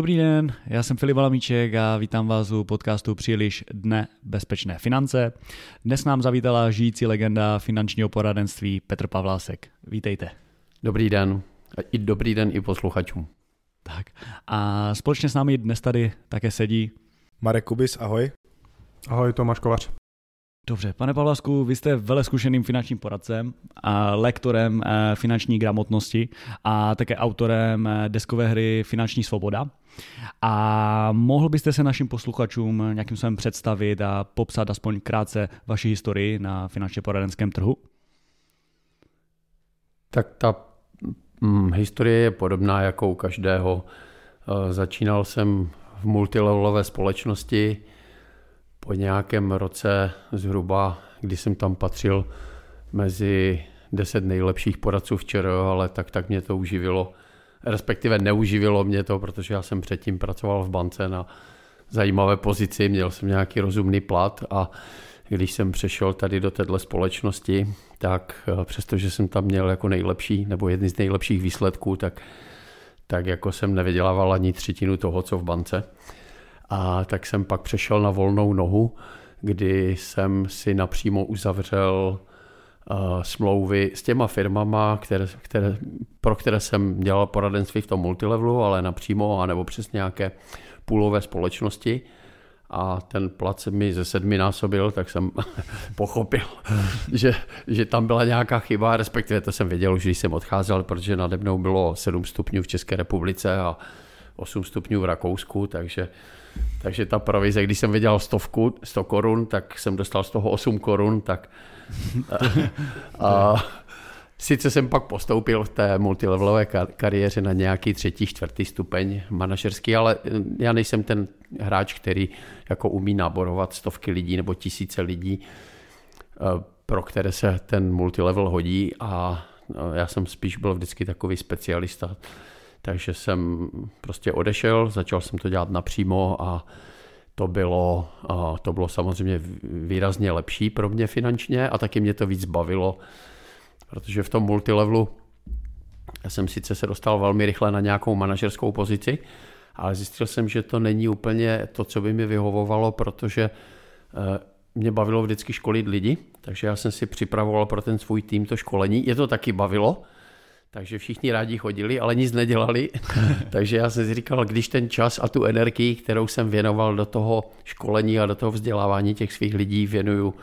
Dobrý den, já jsem Filip Halamíček a vítám vás u podcastu Příliš dne bezpečné finance. Dnes nám zavítala žijící legenda finančního poradenství Petr Pavlásek. Vítejte. Dobrý den. Dobrý den i posluchačům. Tak a společně s námi dnes tady také sedí Marek Kubis, ahoj. Ahoj, Tomáš Kovář. Dobře, pane Pavlásku, vy jste velezkušeným finančním poradcem, lektorem finanční gramotnosti a také autorem deskové hry Finanční svoboda. A mohl byste se našim posluchačům nějakým způsobem představit a popsat aspoň krátce vaši historii na finančně poradenském trhu? Tak ta historie je podobná jako u každého. Začínal jsem v multilevelové společnosti. Po nějakém roce zhruba, kdy jsem tam patřil mezi 10 nejlepších poradců včera, ale tak mě to uživilo, respektive neuživilo mě to, protože já jsem předtím pracoval v bance na zajímavé pozici, měl jsem nějaký rozumný plat a když jsem přešel tady do téhle společnosti, tak přestože jsem tam měl jako nejlepší nebo jedny z nejlepších výsledků, tak jako jsem nevydělával ani třetinu toho, co v bance. A tak jsem pak přešel na volnou nohu, kdy jsem si napřímo uzavřel smlouvy s těma firmama, pro které jsem dělal poradenství v tom multilevelu, ale napřímo anebo přes nějaké půlové společnosti. A ten plat se mi ze 7 násobil, tak jsem pochopil, že tam byla nějaká chyba, respektive to jsem věděl už, když jsem odcházel, protože nade mnou bylo 7 stupňů v České republice a 8 stupňů v Rakousku, takže ta provize, když jsem vydělal 100 korun, tak jsem dostal z toho 8 korun, tak a sice jsem pak postoupil v té multilevelové kariéře na nějaký 3., 4. stupeň manažerský, ale já nejsem ten hráč, který jako umí náborovat stovky lidí nebo tisíce lidí, pro které se ten multilevel hodí, a já jsem spíš byl vždycky takový specialista. Takže jsem prostě odešel, začal jsem to dělat napřímo a to bylo samozřejmě výrazně lepší pro mě finančně a taky mě to víc bavilo, protože v tom multilevelu já jsem sice se dostal velmi rychle na nějakou manažerskou pozici, ale zjistil jsem, že to není úplně to, co by mi vyhovovalo, protože mě bavilo vždycky školit lidi, takže já jsem si připravoval pro ten svůj tým to školení, je to taky bavilo, takže všichni rádi chodili, ale nic nedělali. Takže já jsem si říkal, když ten čas a tu energii, kterou jsem věnoval do toho školení a do toho vzdělávání těch svých lidí, věnuju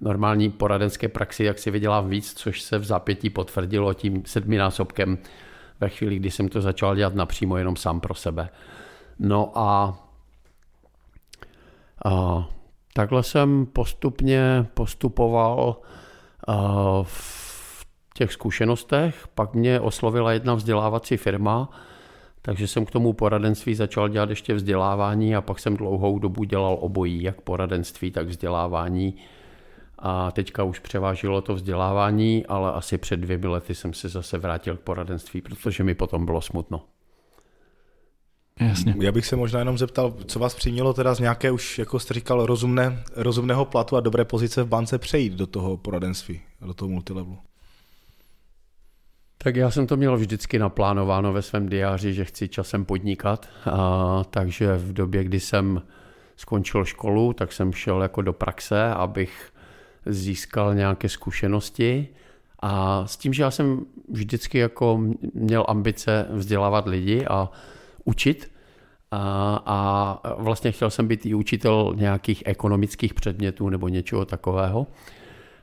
normální poradenské praxi, jak si vydělám víc, což se v zápětí potvrdilo tím 7násobkem ve chvíli, kdy jsem to začal dělat napřímo jenom sám pro sebe. No a takhle jsem postupoval v těch zkušenostech, pak mě oslovila jedna vzdělávací firma, takže jsem k tomu poradenství začal dělat ještě vzdělávání a pak jsem dlouhou dobu dělal obojí, jak poradenství, tak vzdělávání. A teďka už převážilo to vzdělávání, ale asi před 2 lety jsem se zase vrátil k poradenství, protože mi potom bylo smutno. Jasně. Já bych se možná jenom zeptal, co vás přimělo teda z nějaké už, jako jste říkal, rozumného platu a dobré pozice v bance přejít do toho poradenství, do toho multilevelu. Tak já jsem to měl vždycky naplánováno ve svém diáři, že chci časem podnikat, takže v době, kdy jsem skončil školu, tak jsem šel jako do praxe, abych získal nějaké zkušenosti, a s tím, že já jsem vždycky jako měl ambice vzdělávat lidi a učit, a vlastně chtěl jsem být i učitel nějakých ekonomických předmětů nebo něčeho takového,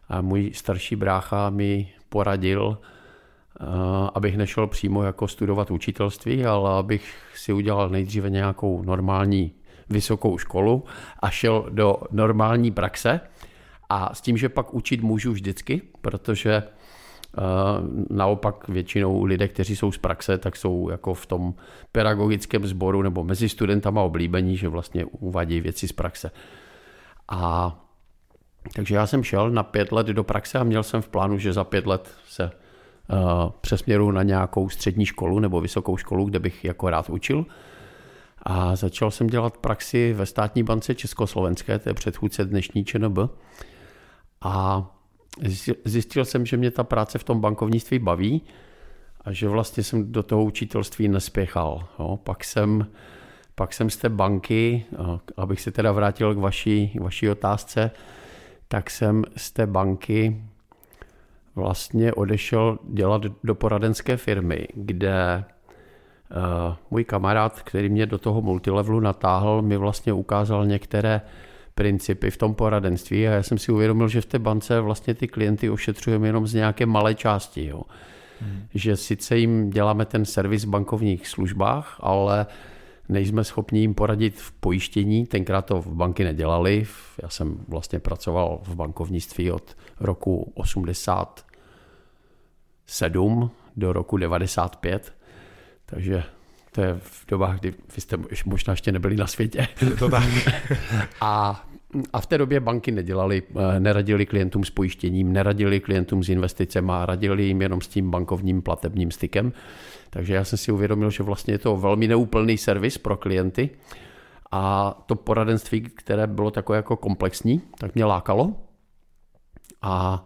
a můj starší brácha mi poradil, abych nešel přímo jako studovat učitelství, ale abych si udělal nejdříve nějakou normální vysokou školu a šel do normální praxe, a s tím, že pak učit můžu vždycky, protože naopak většinou lidé, kteří jsou z praxe, tak jsou jako v tom pedagogickém sboru nebo mezi studentama oblíbení, že vlastně uvádí věci z praxe. A takže já jsem šel na 5 let do praxe a měl jsem v plánu, že za 5 let se přesměru na nějakou střední školu nebo vysokou školu, kde bych jako rád učil. A začal jsem dělat praxi ve Státní bance Československé, to je předchůdce dnešní ČNB. A zjistil jsem, že mě ta práce v tom bankovnictví baví a že vlastně jsem do toho učitelství nespěchal. Jo. Pak jsem Pak jsem z té banky, abych se teda vrátil k vaší otázce, tak jsem z té banky vlastně odešel dělat do poradenské firmy, kde můj kamarád, který mě do toho multilevelu natáhl, mi vlastně ukázal některé principy v tom poradenství a já jsem si uvědomil, že v té bance vlastně ty klienty ošetřujeme jenom z nějaké malé části. Jo. Že sice jim děláme ten servis v bankovních službách, ale nejsme schopni jim poradit v pojištění, tenkrát to v banky nedělali, já jsem vlastně pracoval v bankovnictví od roku 87 do roku 95, takže to je v dobách, kdy vy jste možná ještě nebyli na světě. To tak. A v té době banky neradili klientům s pojištěním, neradili klientům s investicemi, radili jim jenom s tím bankovním platebním stykem. Takže já jsem si uvědomil, že vlastně je to velmi neúplný servis pro klienty a to poradenství, které bylo takové jako komplexní, tak mě lákalo. A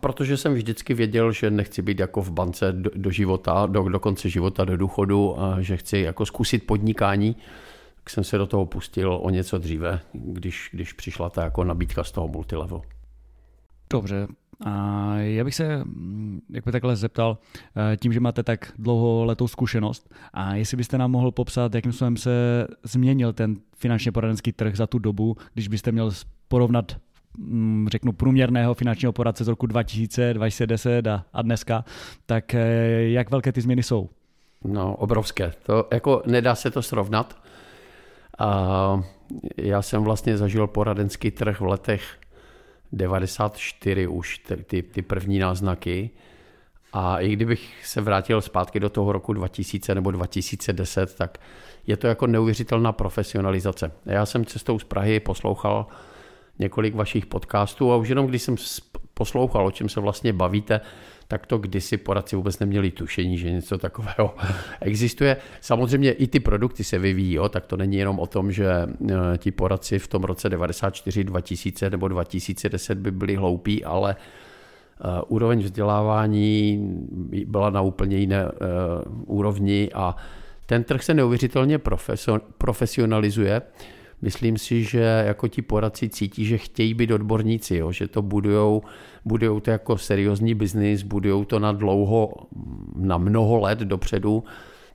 protože jsem vždycky věděl, že nechci být jako v bance do života, do konce života, do důchodu, a že chci jako zkusit podnikání, tak jsem se do toho pustil o něco dříve, když přišla ta jako nabídka z toho multilevelu. Dobře. A já bych se takhle zeptal, tím, že máte tak dlouholetou zkušenost a jestli byste nám mohl popsat, jakým způsobem se změnil ten finančně poradenský trh za tu dobu, když byste měl porovnat, řeknu, průměrného finančního poradce z roku 2000, 2010 a dneska, tak jak velké ty změny jsou? No, obrovské. To jako nedá se to srovnat. A já jsem vlastně zažil poradenský trh v letech 94 už ty první náznaky a i kdybych se vrátil zpátky do toho roku 2000 nebo 2010, tak je to jako neuvěřitelná profesionalizace. Já jsem cestou z Prahy poslouchal několik vašich podcastů a už jenom když jsem poslouchal, o čem se vlastně bavíte, tak to kdysi poradci vůbec neměli tušení, že něco takového existuje. Samozřejmě i ty produkty se vyvíjí, jo? Tak to není jenom o tom, že ti poradci v tom roce 94, 2000 nebo 2010 by byli hloupí, ale úroveň vzdělávání byla na úplně jiné úrovni a ten trh se neuvěřitelně profesionalizuje. Myslím si, že jako ti poradci cítí, že chtějí být odborníci, jo? Že to budujou to jako seriózní biznis, budujou to na mnoho let dopředu,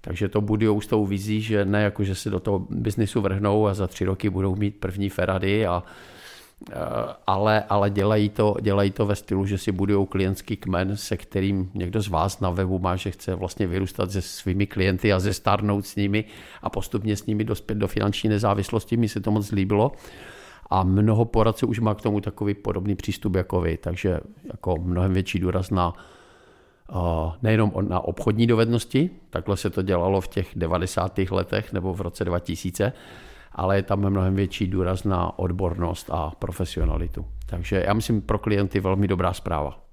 takže to budujou s tou vizí, že ne jako, že se do toho biznisu vrhnou a za 3 roky budou mít první Ferrari, ale dělají to ve stylu, že si budujou klientský kmen, se kterým někdo z vás na webu má, že chce vlastně vyrůstat se svými klienty a zestárnout s nimi a postupně s nimi dospět do finanční nezávislosti. Mně se to moc líbilo a mnoho poradců už má k tomu takový podobný přístup jako vy, takže jako mnohem větší důraz na nejenom na obchodní dovednosti, takhle se to dělalo v těch 90. letech nebo v roce 2000, ale je tam mnohem větší důraz na odbornost a profesionalitu. Takže já myslím, pro klienty velmi dobrá zpráva.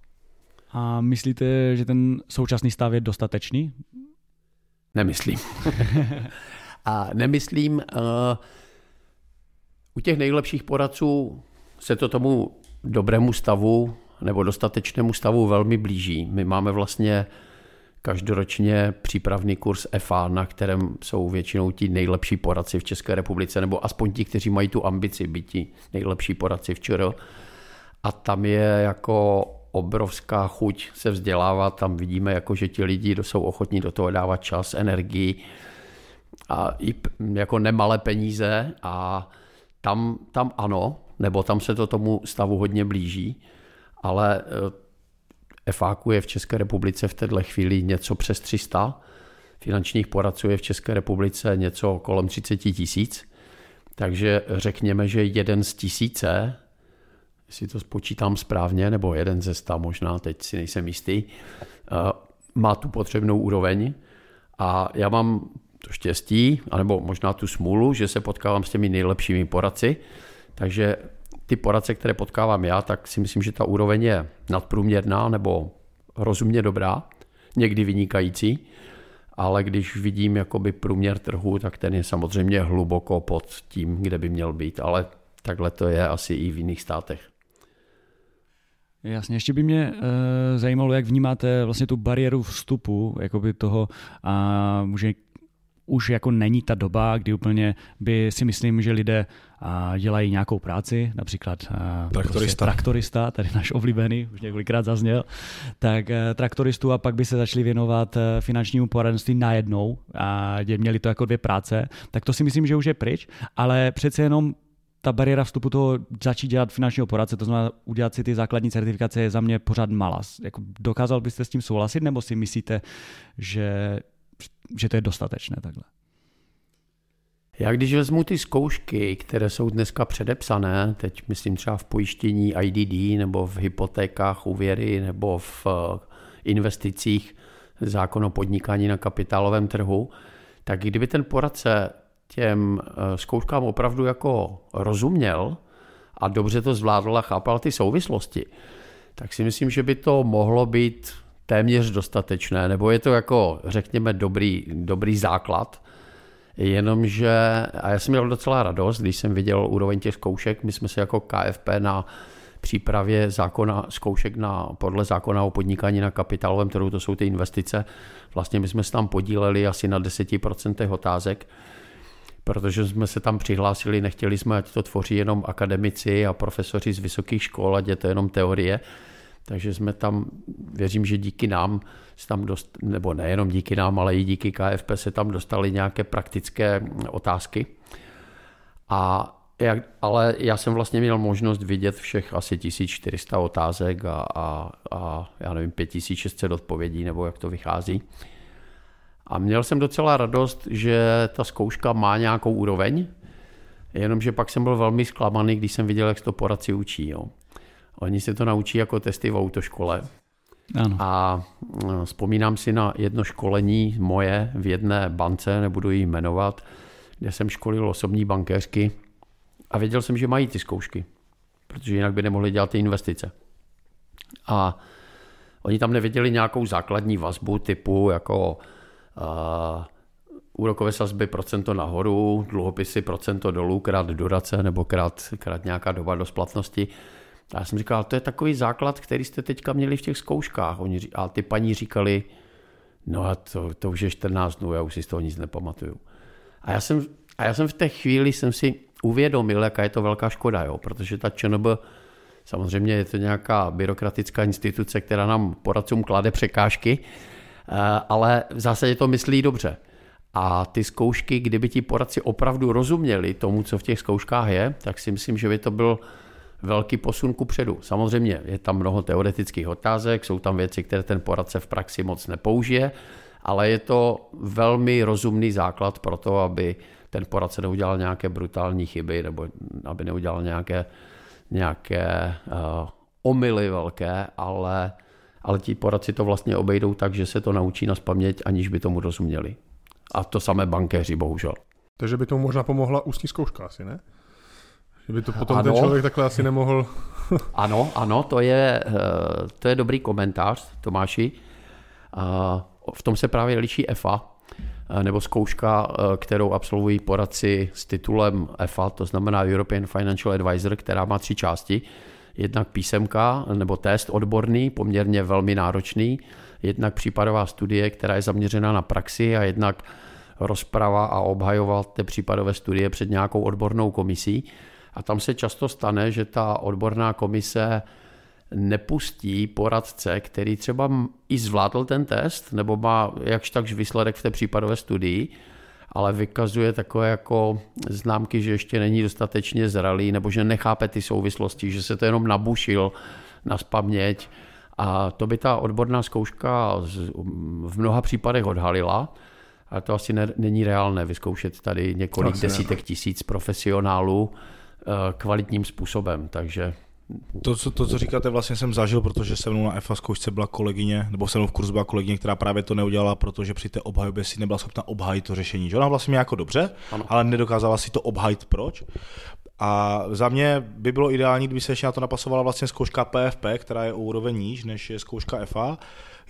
A myslíte, že ten současný stav je dostatečný? Nemyslím. A nemyslím, u těch nejlepších poradců se to tomu dobrému stavu nebo dostatečnému stavu velmi blíží. My máme vlastně každoročně přípravný kurz FA, na kterém jsou většinou ti nejlepší poradci v České republice, nebo aspoň ti, kteří mají tu ambici být ti nejlepší poradci v ČR. A tam je jako obrovská chuť se vzdělávat, tam vidíme, jako, že ti lidi jsou ochotní do toho dávat čas, energii a i jako nemalé peníze a tam ano, nebo tam se to tomu stavu hodně blíží, ale FAQ je v České republice v této chvíli něco přes 300, finančních poradců je v České republice něco kolem 30 000, takže řekněme, že 1 z 1000, jestli to spočítám správně, nebo 1 ze 100 možná, teď si nejsem jistý, má tu potřebnou úroveň a já mám to štěstí, anebo možná tu smůlu, že se potkávám s těmi nejlepšími poradci, takže ty poradce, které potkávám já, tak si myslím, že ta úroveň je nadprůměrná nebo rozumně dobrá, někdy vynikající, ale když vidím jakoby průměr trhu, tak ten je samozřejmě hluboko pod tím, kde by měl být, ale takhle to je asi i v jiných státech. Jasně, ještě by mě zajímalo, jak vnímáte vlastně tu bariéru vstupu, jakoby toho, a může už jako není ta doba, kdy úplně by si myslím, že lidé dělají nějakou práci, například traktorista, tady náš oblíbený, už několikrát zazněl, tak traktoristu a pak by se začali věnovat finančnímu poradenství najednou, kde měli to jako dvě práce, tak to si myslím, že už je pryč, ale přece jenom ta bariéra vstupu toho začít dělat finančního poradce, to znamená udělat si ty základní certifikace, je za mě pořád malá. Jako dokázal byste s tím souhlasit, nebo si myslíte, že to je dostatečné takhle? Já když vezmu ty zkoušky, které jsou dneska předepsané, teď myslím třeba v pojištění IDD, nebo v hypotékách, úvěry, nebo v investicích, zákon o podnikání na kapitálovém trhu, tak kdyby ten poradce těm zkouškám opravdu jako rozuměl a dobře to zvládl a chápal ty souvislosti, tak si myslím, že by to mohlo být téměř dostatečné, nebo je to jako, řekněme, dobrý základ, jenomže, a já jsem měl docela radost, když jsem viděl úroveň těch zkoušek, my jsme se jako KFP na přípravě zkoušek podle zákona o podnikání na kapitálovém trhu, to jsou ty investice, vlastně my jsme se tam podíleli asi na 10% otázek, protože jsme se tam přihlásili, nechtěli jsme, ať to tvoří jenom akademici a profesoři z vysokých škol, ať je to jenom teorie. Takže jsme tam, věřím, že díky nám, nebo nejenom díky nám, ale i díky KFP se tam dostaly nějaké praktické otázky. Ale já jsem vlastně měl možnost vidět všech asi 1400 otázek a já nevím, 5600 odpovědí, nebo jak to vychází. A měl jsem docela radost, že ta zkouška má nějakou úroveň, jenomže pak jsem byl velmi zklamaný, když jsem viděl, jak se to poradci učí. Jo. Oni se to naučí jako testy v autoškole. Ano. A vzpomínám si na jedno školení moje v jedné bance, nebudu ji jmenovat, kde jsem školil osobní bankéřky a věděl jsem, že mají ty zkoušky, protože jinak by nemohli dělat ty investice. A oni tam nevěděli nějakou základní vazbu typu jako úrokové sazby procento nahoru, dluhopisy procento dolů, krát durace nebo krát nějaká doba do splatnosti. A já jsem říkal, to je takový základ, který jste teďka měli v těch zkouškách. A ty paní říkali, no a to už je 14 dnů, já už si z toho nic nepamatuju. A já jsem v té chvíli jsem si uvědomil, jaká je to velká škoda, jo? Protože ta ČNB, samozřejmě je to nějaká byrokratická instituce, která nám poradcům klade překážky, ale v zásadě to myslí dobře. A ty zkoušky, kdyby ti poradci opravdu rozuměli tomu, co v těch zkouškách je, tak si myslím, že by to byl velký posun kupředu. Samozřejmě je tam mnoho teoretických otázek, jsou tam věci, které ten poradce v praxi moc nepoužije, ale je to velmi rozumný základ pro to, aby ten poradce neudělal nějaké brutální chyby nebo aby neudělal nějaké omyly velké, ale ti poradci to vlastně obejdou tak, že se to naučí naspaměť, aniž by tomu rozuměli. A to samé bankéři, bohužel. Takže by tomu možná pomohla ústní zkouška asi, ne? Že by to potom ano. Ten člověk takhle asi nemohl... Ano, to je dobrý komentář, Tomáši. V tom se právě liší EFA, nebo zkouška, kterou absolvují poradci s titulem EFA, to znamená European Financial Advisor, která má 3 části. Jednak písemka nebo test odborný, poměrně velmi náročný, jednak případová studie, která je zaměřena na praxi a jednak rozprava a obhajoval té případové studie před nějakou odbornou komisí. A tam se často stane, že ta odborná komise nepustí poradce, který třeba i zvládl ten test, nebo má jakž takž výsledek v té případové studii, ale vykazuje takové jako známky, že ještě není dostatečně zralý nebo že nechápe ty souvislosti, že se to jenom nabušil na spaměť. A to by ta odborná zkouška v mnoha případech odhalila, ale to asi není reálné vyzkoušet tady několik asi desítek tisíc profesionálů kvalitním způsobem, takže... To, co říkáte, vlastně jsem zažil, protože se mnou na EFA zkoušce byla kolegyně, nebo se mnou v kurzu byla kolegyně, která právě to neudělala, protože při té obhajobě si nebyla schopna obhajit to řešení. Že ona vlastně měla jako dobře, ano, ale nedokázala si to obhajit, proč. A za mě by bylo ideální, kdyby se ještě na to napasovala vlastně zkouška PFP, která je o úroveň níž, než je zkouška EFA.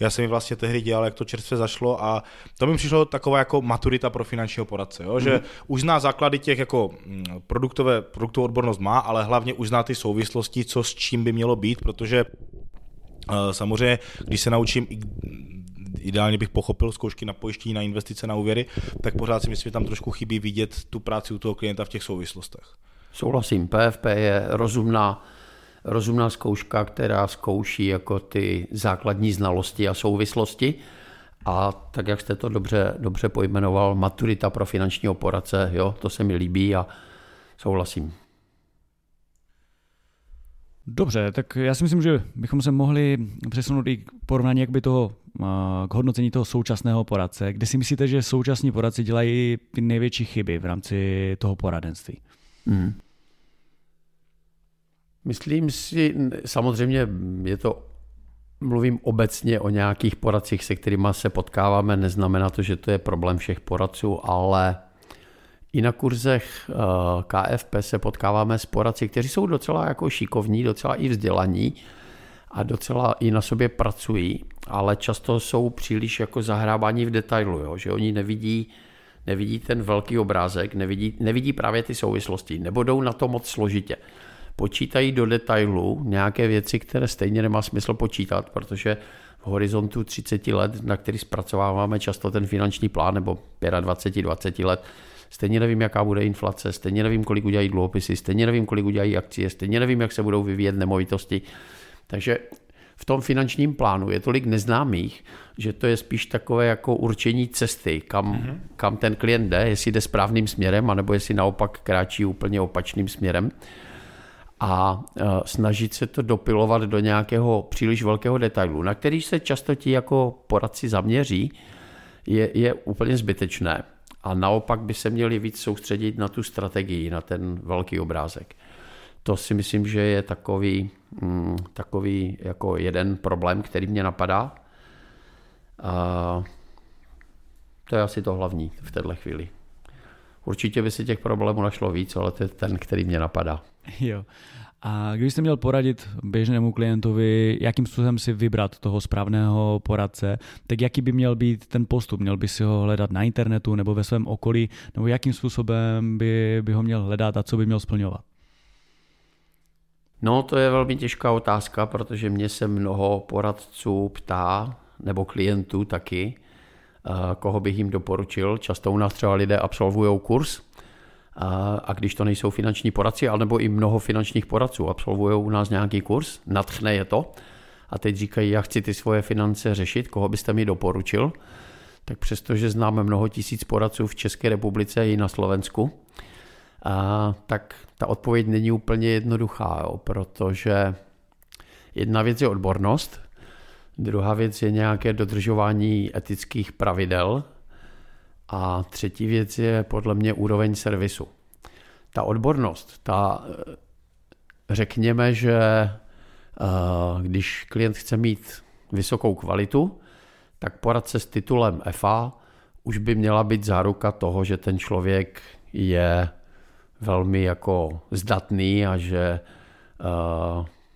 Já jsem ji vlastně tehdy dělal, jak to čerstvě zašlo a to mi přišlo taková jako maturita pro finančního poradce, jo? Že už zná základy těch jako produktovou odbornost má, ale hlavně už zná ty souvislosti, co s čím by mělo být, protože samozřejmě, když se naučím ideálně bych pochopil zkoušky na pojištění, na investice, na úvěry, tak pořád si myslím, že tam trošku chybí vidět tu práci u toho klienta v těch souvislostech. Souhlasím, PFP je rozumná zkouška, která zkouší jako ty základní znalosti a souvislosti. A tak, jak jste to dobře pojmenoval, maturita pro finančního poradce, jo, to se mi líbí a souhlasím. Dobře, tak já si myslím, že bychom se mohli přesunout i k porovnání jak by toho, k hodnocení toho současného poradce. Kde si myslíte, že současní poradci dělají ty největší chyby v rámci toho poradenství? Myslím si, samozřejmě mluvím obecně o nějakých poradcích, se kterými se potkáváme, neznamená to, že to je problém všech poradců, ale i na kurzech KFP se potkáváme s poradci, kteří jsou docela jako šikovní, docela i vzdělaní a docela i na sobě pracují, ale často jsou příliš jako zahrávaní v detailu, jo? Že oni nevidí ten velký obrázek, nevidí právě ty souvislosti, nebo jdou na to moc složitě. Počítají do detailu nějaké věci, které stejně nemá smysl počítat, protože v horizontu 30 let, na který zpracováváme často ten finanční plán, nebo 25-20 let, stejně nevím, jaká bude inflace, stejně nevím, kolik udělají dluhopisy, stejně nevím, kolik udělají akcie, stejně nevím, jak se budou vyvíjet nemovitosti. Takže v tom finančním plánu je tolik neznámých, že to je spíš takové jako určení cesty, kam ten klient jde, jestli jde správným směrem, anebo jestli naopak kráčí úplně opačným směrem. A snažit se to dopilovat do nějakého příliš velkého detailu, na který se často ti jako poradci zaměří, je úplně zbytečné. A naopak by se měli víc soustředit na tu strategii, na ten velký obrázek. To si myslím, že je takový jako jeden problém, který mě napadá. A to je asi to hlavní v této chvíli. Určitě by se těch problémů našlo víc, ale to je ten, který mě napadá. Jo. A kdybyste měl poradit běžnému klientovi, jakým způsobem si vybrat toho správného poradce, tak jaký by měl být ten postup? Měl by si ho hledat na internetu nebo ve svém okolí? Nebo jakým způsobem by ho měl hledat a co by měl splňovat? No, to je velmi těžká otázka, protože mě se mnoho poradců ptá, nebo klientů taky, koho bych jim doporučil. Často u nás třeba lidé absolvují kurz, a když to nejsou finanční poradci, anebo i mnoho finančních poradců absolvují u nás nějaký kurz, nadchne je to a teď říkají, já chci ty svoje finance řešit, koho byste mi doporučil. Tak přestože známe mnoho tisíc poradců v České republice i na Slovensku, tak ta odpověď není úplně jednoduchá, jo, protože jedna věc je odbornost, druhá věc je nějaké dodržování etických pravidel a třetí věc je podle mě úroveň servisu. Ta odbornost, řekněme, že když klient chce mít vysokou kvalitu, tak poradce s titulem FA už by měla být záruka toho, že ten člověk je velmi jako zdatný a že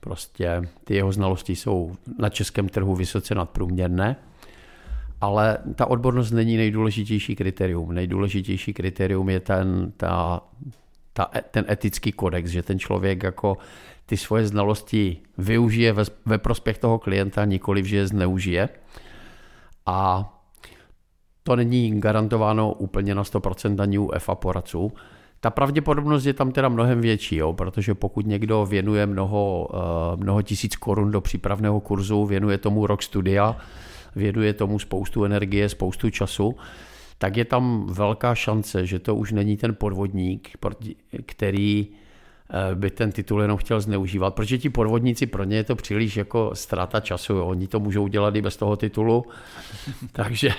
prostě ty jeho znalosti jsou na českém trhu vysoce nadprůměrné, ale ta odbornost není nejdůležitější kritérium. Nejdůležitější kritérium je ten etický kodex, že ten člověk jako ty svoje znalosti využije ve prospěch toho klienta, nikoliv, že je zneužije. A to není garantováno úplně na 100% ani u FA poradců. Ta pravděpodobnost je tam teda mnohem větší, jo, protože pokud někdo věnuje mnoho tisíc korun do přípravného kurzu, věnuje tomu rok studia, věnuje tomu spoustu energie, spoustu času, tak je tam velká šance, že to už není ten podvodník, který by ten titul jenom chtěl zneužívat, protože ti podvodníci, pro ně je to příliš jako ztráta času, jo. Oni to můžou dělat i bez toho titulu, takže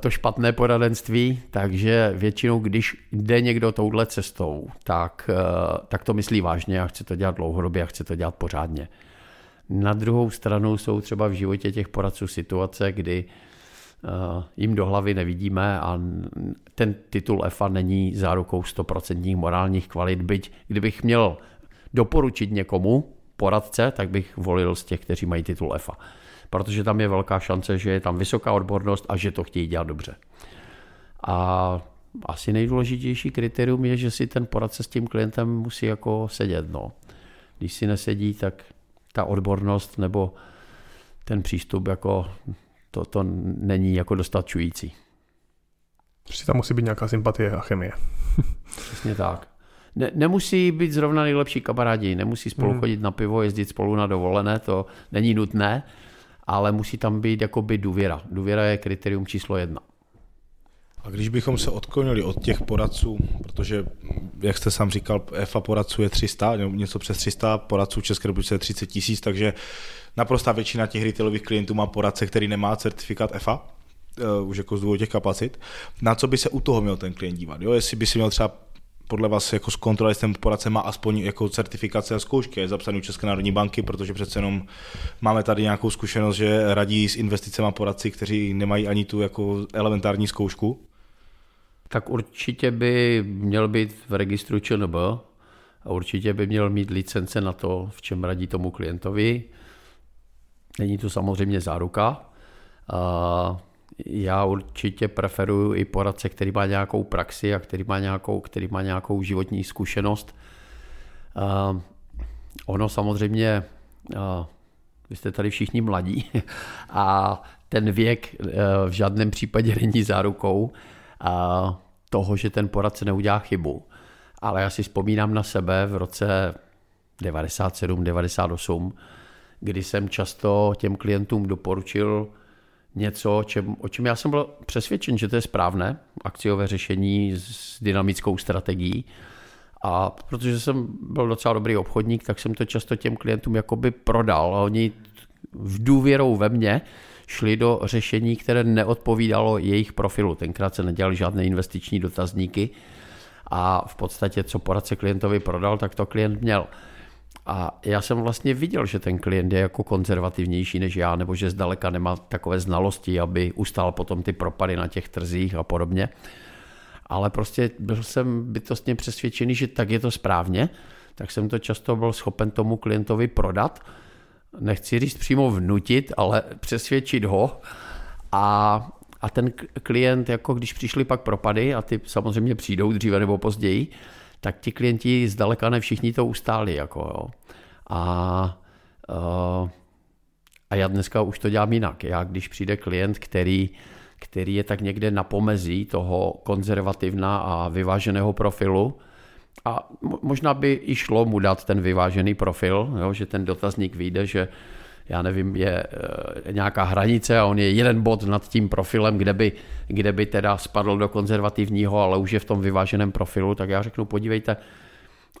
to špatné poradenství, takže většinou, když jde někdo touhle cestou, tak to myslí vážně a chce to dělat dlouhodobě a chce to dělat pořádně. Na druhou stranu jsou třeba v životě těch poradců situace, kdy jim do hlavy nevidíme a ten titul FA není zárukou 100% morálních kvalit, byť kdybych měl doporučit někomu poradce, tak bych volil z těch, kteří mají titul FA. Protože tam je velká šance, že je tam vysoká odbornost a že to chtějí dělat dobře. A asi nejdůležitější kritérium je, že si ten poradce s tím klientem musí jako sedět. No. Když si nesedí, tak ta odbornost nebo ten přístup jako to není jako dostačující. Prostě tam musí být nějaká sympatie a chemie. Přesně tak. Ne, nemusí být zrovna nejlepší kamarádi, nemusí spolu chodit na pivo, jezdit spolu na dovolené, to není nutné, ale musí tam být jakoby důvěra. Důvěra je kritérium číslo 1. A když bychom se odklonili od těch poradců, protože, jak jste sám říkal, EFA poradců je 300, nebo něco přes 300, poradců v České republice je 30 000, takže naprostá většina těch retailových klientů má poradce, který nemá certifikát EFA, už jako z důvodu těch kapacit. Na co by se u toho měl ten klient dívat? Jo? Jestli by si měl třeba podle vás jako zkontrolovat, ten poradce má aspoň jako certifikace a zkoušky, je zapsaný u České národní banky, protože přece jenom máme tady nějakou zkušenost, že radí s investicemi poradci, kteří nemají ani tu jako elementární zkoušku. Tak určitě by měl být v registru ČNB a určitě by měl mít licence na to, v čem radí tomu klientovi. Není to samozřejmě záruka. Já určitě preferuji i poradce, který má nějakou praxi a který má nějakou životní zkušenost. Ono samozřejmě, vy jste tady všichni mladí a ten věk v žádném případě není zárukou toho, že ten poradce neudělá chybu. Ale já si vzpomínám na sebe v roce 97-98, kdy jsem často těm klientům doporučil něco, o čem já jsem byl přesvědčen, že to je správné, akciové řešení s dynamickou strategií. A protože jsem byl docela dobrý obchodník, tak jsem to často těm klientům jakoby prodal. A oni v důvěrou ve mně šli do řešení, které neodpovídalo jejich profilu. Tenkrát se nedělali žádné investiční dotazníky a v podstatě, co poradce klientovi prodal, tak to klient měl. A já jsem vlastně viděl, že ten klient je jako konzervativnější než já, nebo že zdaleka nemá takové znalosti, aby ustál potom ty propady na těch trzích a podobně. Ale prostě byl jsem bytostně přesvědčený, že tak je to správně, tak jsem to často byl schopen tomu klientovi prodat. Nechci říct přímo vnutit, ale přesvědčit ho. A ten klient, jako když přišly pak propady, a ty samozřejmě přijdou dříve nebo později, tak ti klienti zdaleka ne všichni to ustáli. Jako, jo. A já dneska už to dělám jinak. Já, když přijde klient, který je tak někde na pomezí toho konzervativna a vyváženého profilu, a možná by i šlo mu dát ten vyvážený profil, jo, že ten dotazník vyjde, že já nevím, je nějaká hranice a on je jeden bod nad tím profilem, kde by teda spadl do konzervativního, ale už je v tom vyváženém profilu, tak já řeknu, podívejte,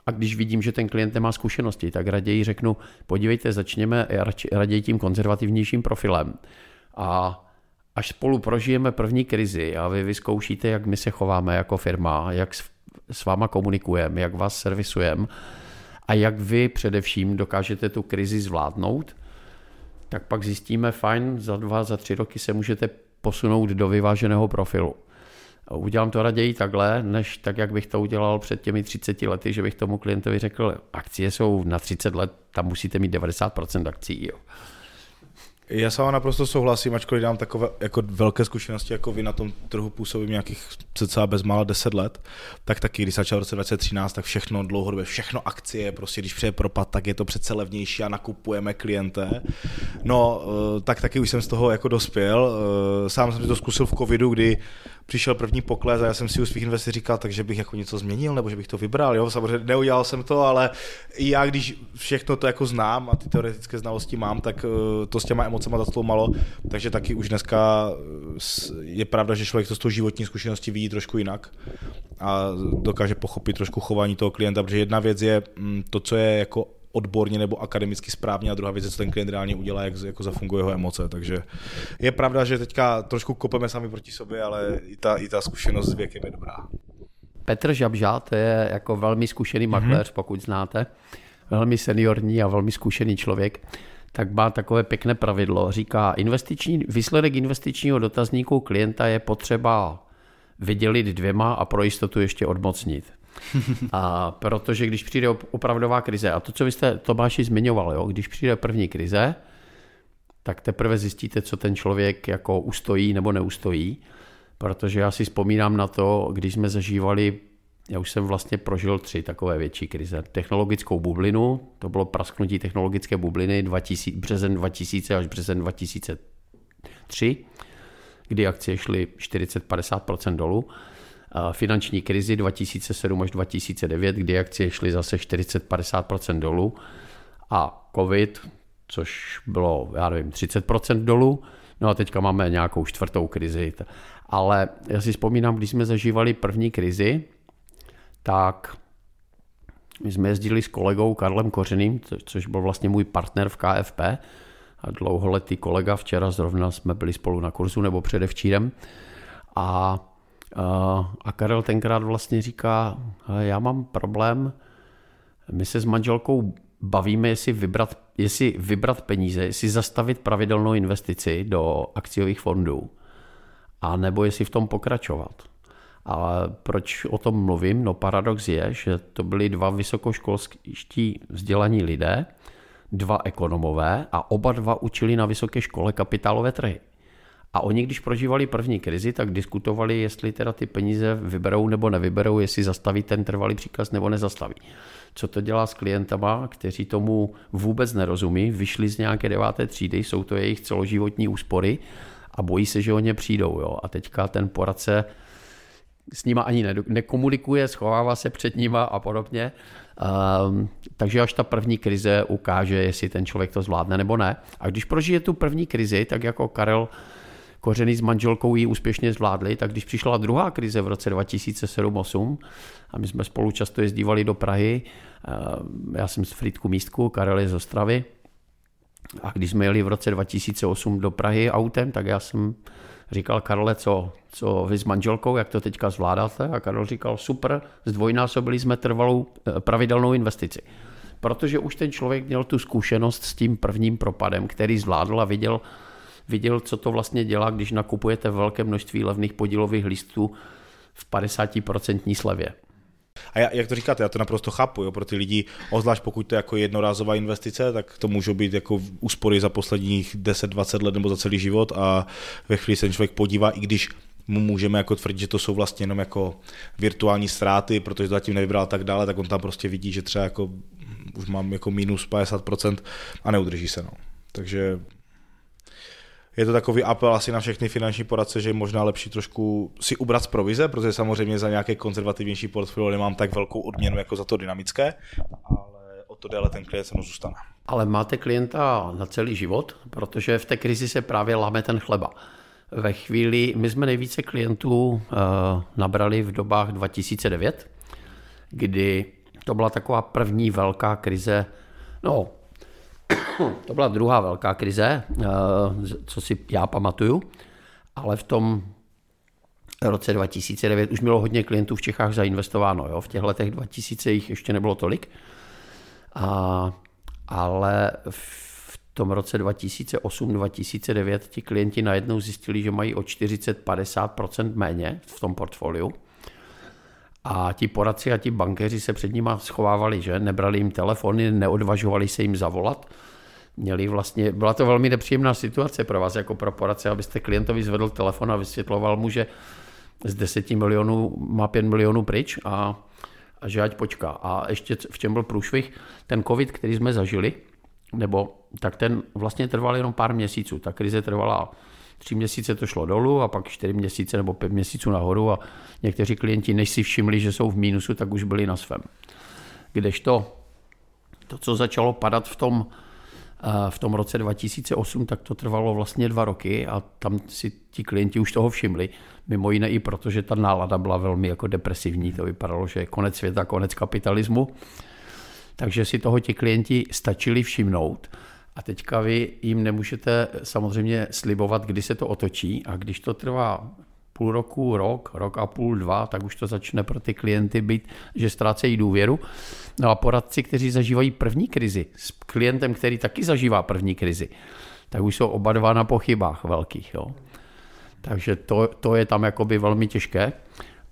a když vidím, že ten klient nemá zkušenosti, tak raději řeknu, podívejte, začněme raději tím konzervativnějším profilem. A až spolu prožijeme první krizi a vy vyzkoušíte, jak my se chováme jako firma, jak s váma komunikujeme, jak vás servisujeme a jak vy především dokážete tu krizi zvládnout, tak pak zjistíme, fajn, za 2, za 3 roky se můžete posunout do vyváženého profilu. Udělám to raději takhle, než tak, jak bych to udělal před těmi 30 lety, že bych tomu klientovi řekl, akcie jsou na 30 let, tam musíte mít 90% akcí. Jo. Já s vámi naprosto souhlasím, ačkoliv dám takové jako velké zkušenosti, jako vy na tom trhu působím nějakých cca bezmála 10 let, tak taky, když začal v roce 2013, tak všechno dlouhodobě, všechno akcie, prostě když přijde propad, tak je to přece levnější a nakupujeme klienté. No, tak taky už jsem z toho jako dospěl. Sám jsem to zkusil v covidu, kdy přišel první pokles a já jsem si u svých investic říkal, takže bych jako něco změnil nebo že bych to vybral. Jo, samozřejmě neudělal jsem to, ale i já, když všechno to jako znám a ty teoretické znalosti mám, tak to s těma emocema zatloumalo, takže taky už dneska je pravda, že člověk to z toho životní zkušenosti vidí trošku jinak a dokáže pochopit trošku chování toho klienta, protože jedna věc je to, co je jako odborně nebo akademicky správně a druhá věc je, co ten klient reálně udělá, jak jako zafunguje jeho emoce. Takže je pravda, že teďka trošku kopeme sami proti sobě, ale i ta zkušenost s věkem je dobrá. Petr Žabžá, to je jako velmi zkušený makléř, pokud znáte, velmi seniorní a velmi zkušený člověk, tak má takové pěkné pravidlo. Říká, výsledek investičního dotazníku klienta je potřeba vydělit 2 a pro jistotu ještě odmocnit. A protože když přijde opravdová krize, a to, co vy jste, Tomáši, zmiňoval, jo, když přijde první krize, tak teprve zjistíte, co ten člověk jako ustojí nebo neustojí, protože já si vzpomínám na to, když jsme zažívali, já už jsem vlastně prožil 3 takové větší krize. Technologickou bublinu, to bylo prasknutí technologické bubliny březen 2000 až březen 2003, 2003, kdy akcie šly 40-50% dolů. Finanční krizi 2007 až 2009, kdy akcie šly zase 40-50% dolů. A covid, což bylo, 30% dolů. No a teďka máme nějakou čtvrtou krizi. Ale já si vzpomínám, když jsme zažívali první krizi, tak my jsme jezdili s kolegou Karlem Kořeným, což byl vlastně můj partner v KFP a dlouholetý kolega. Včera zrovna jsme byli spolu na kurzu, nebo předevčírem. A Karel tenkrát vlastně říká, já mám problém, my se s manželkou bavíme, jestli vybrat peníze, jestli zastavit pravidelnou investici do akciových fondů, a nebo jestli v tom pokračovat. A proč o tom mluvím? No paradox je, že to byli dva vysokoškolští vzdělaní lidé, dva ekonomové, a oba dva učili na vysoké škole kapitálové trhy. A oni, když prožívali první krizi, tak diskutovali, jestli teda ty peníze vyberou nebo nevyberou, jestli zastaví ten trvalý příkaz nebo nezastaví. Co to dělá s klientama, kteří tomu vůbec nerozumí, vyšli z nějaké 9. třídy, jsou to jejich celoživotní úspory a bojí se, že o ně přijdou. Jo? A teďka ten poradce s nima ani nekomunikuje, schovává se před nima a podobně. Takže až ta první krize ukáže, jestli ten člověk to zvládne nebo ne. A když prožije tu první krizi, tak jako Karel Kořený s manželkou ji úspěšně zvládli, tak když přišla druhá krize v roce 2007-2008 a my jsme spolu často jezdívali do Prahy, já jsem z Frýdku Místku, Karel je z Ostravy, a když jsme jeli v roce 2008 do Prahy autem, tak já jsem říkal, Karle, co vy s manželkou, jak to teďka zvládáte? A Karel říkal, super, zdvojnásobili jsme trvalou pravidelnou investici. Protože už ten člověk měl tu zkušenost s tím prvním propadem, který zvládl a viděl, co to vlastně dělá, když nakupujete velké množství levných podílových listů v 50% slevě. A jak to říkáte, já to naprosto chápu, jo, pro ty lidi, ozvlášť pokud to je jako jednorázová investice, tak to můžou být jako úspory za posledních 10-20 let nebo za celý život, a ve chvíli se ten člověk podívá, i když mu můžeme jako tvrdit, že to jsou vlastně jenom jako virtuální ztráty, protože to zatím nevybral a tak dále, tak on tam prostě vidí, že třeba jako už mám jako minus 50% a neudrží se. No. Takže je to takový apel asi na všechny finanční poradce, že je možná lepší trošku si ubrat z provize, protože samozřejmě za nějaké konzervativnější portfolio nemám tak velkou odměnu jako za to dynamické, ale o to déle ten klient se mnou zůstane. Ale máte klienta na celý život, protože v té krizi se právě láme ten chleba. Ve chvíli, my jsme nejvíce klientů nabrali v dobách 2009, kdy to byla taková první velká krize, to byla druhá velká krize, co si já pamatuju, ale v tom roce 2009 už mělo hodně klientů v Čechách zainvestováno. Jo? V těch letech 2000 jich ještě nebylo tolik, ale v tom roce 2008-2009 ti klienti najednou zjistili, že mají o 40-50% méně v tom portfoliu. A ti poradci a ti bankéři se před nima schovávali, že? Nebrali jim telefony, neodvažovali se jim zavolat. Byla to velmi nepříjemná situace pro vás, jako pro poradce, abyste klientovi zvedl telefon a vysvětloval mu, že z 10 milionů má 5 milionů pryč a že ať počká. A ještě v čem byl průšvih, ten covid, který jsme zažili, tak ten vlastně trval jenom pár měsíců. Ta krize trvala 3 měsíce, to šlo dolů, a pak 4 měsíce nebo 5 měsíců nahoru, a někteří klienti, než si všimli, že jsou v mínusu, tak už byli na svém. Kdežto to, co začalo padat v tom roce 2008, tak to trvalo vlastně 2 roky, a tam si ti klienti už toho všimli. Mimo jiné i proto, že ta nálada byla velmi jako depresivní, to vypadalo, že je konec světa, konec kapitalismu. Takže si toho ti klienti stačili všimnout. A teďka vy jim nemůžete samozřejmě slibovat, kdy se to otočí, a když to trvá půl roku, rok a půl, 2, tak už to začne pro ty klienty být, že ztrácejí důvěru. No a poradci, kteří zažívají první krizi, s klientem, který taky zažívá první krizi, tak už jsou oba dva na pochybách velkých. Jo. Takže to je tam jakoby velmi těžké.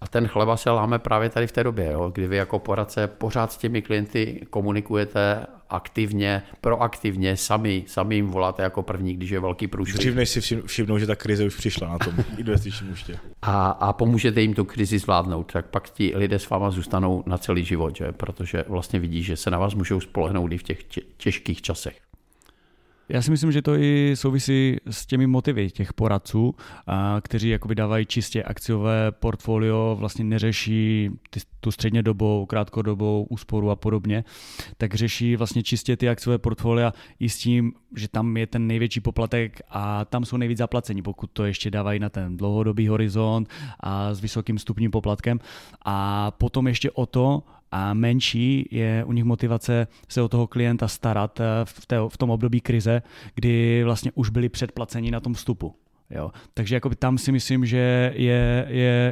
A ten chleba se láme právě tady v té době, jo, kdy vy jako poradce pořád s těmi klienty komunikujete aktivně, proaktivně, sami jim voláte jako první, když je velký průšvih. Dřív než si všimnou, že ta krize už přišla na tom investičním účtě. A pomůžete jim tu krizi zvládnout, tak pak ti lidé s váma zůstanou na celý život, že? Protože vlastně vidí, že se na vás můžou spolehnout i v těch těžkých časech. Já si myslím, že to i souvisí s těmi motivy těch poradců, kteří jakoby dávají čistě akciové portfolio, vlastně neřeší tu střednědobou, krátkodobou úsporu a podobně, tak řeší vlastně čistě ty akciové portfolia i s tím, že tam je ten největší poplatek a tam jsou nejvíc zaplacení, pokud to ještě dávají na ten dlouhodobý horizont a s vysokým stupním poplatkem. A potom ještě o to, a menší je u nich motivace se o toho klienta starat v tom období krize, kdy vlastně už byli předplaceni na tom vstupu. Jo. Takže jakoby tam si myslím, že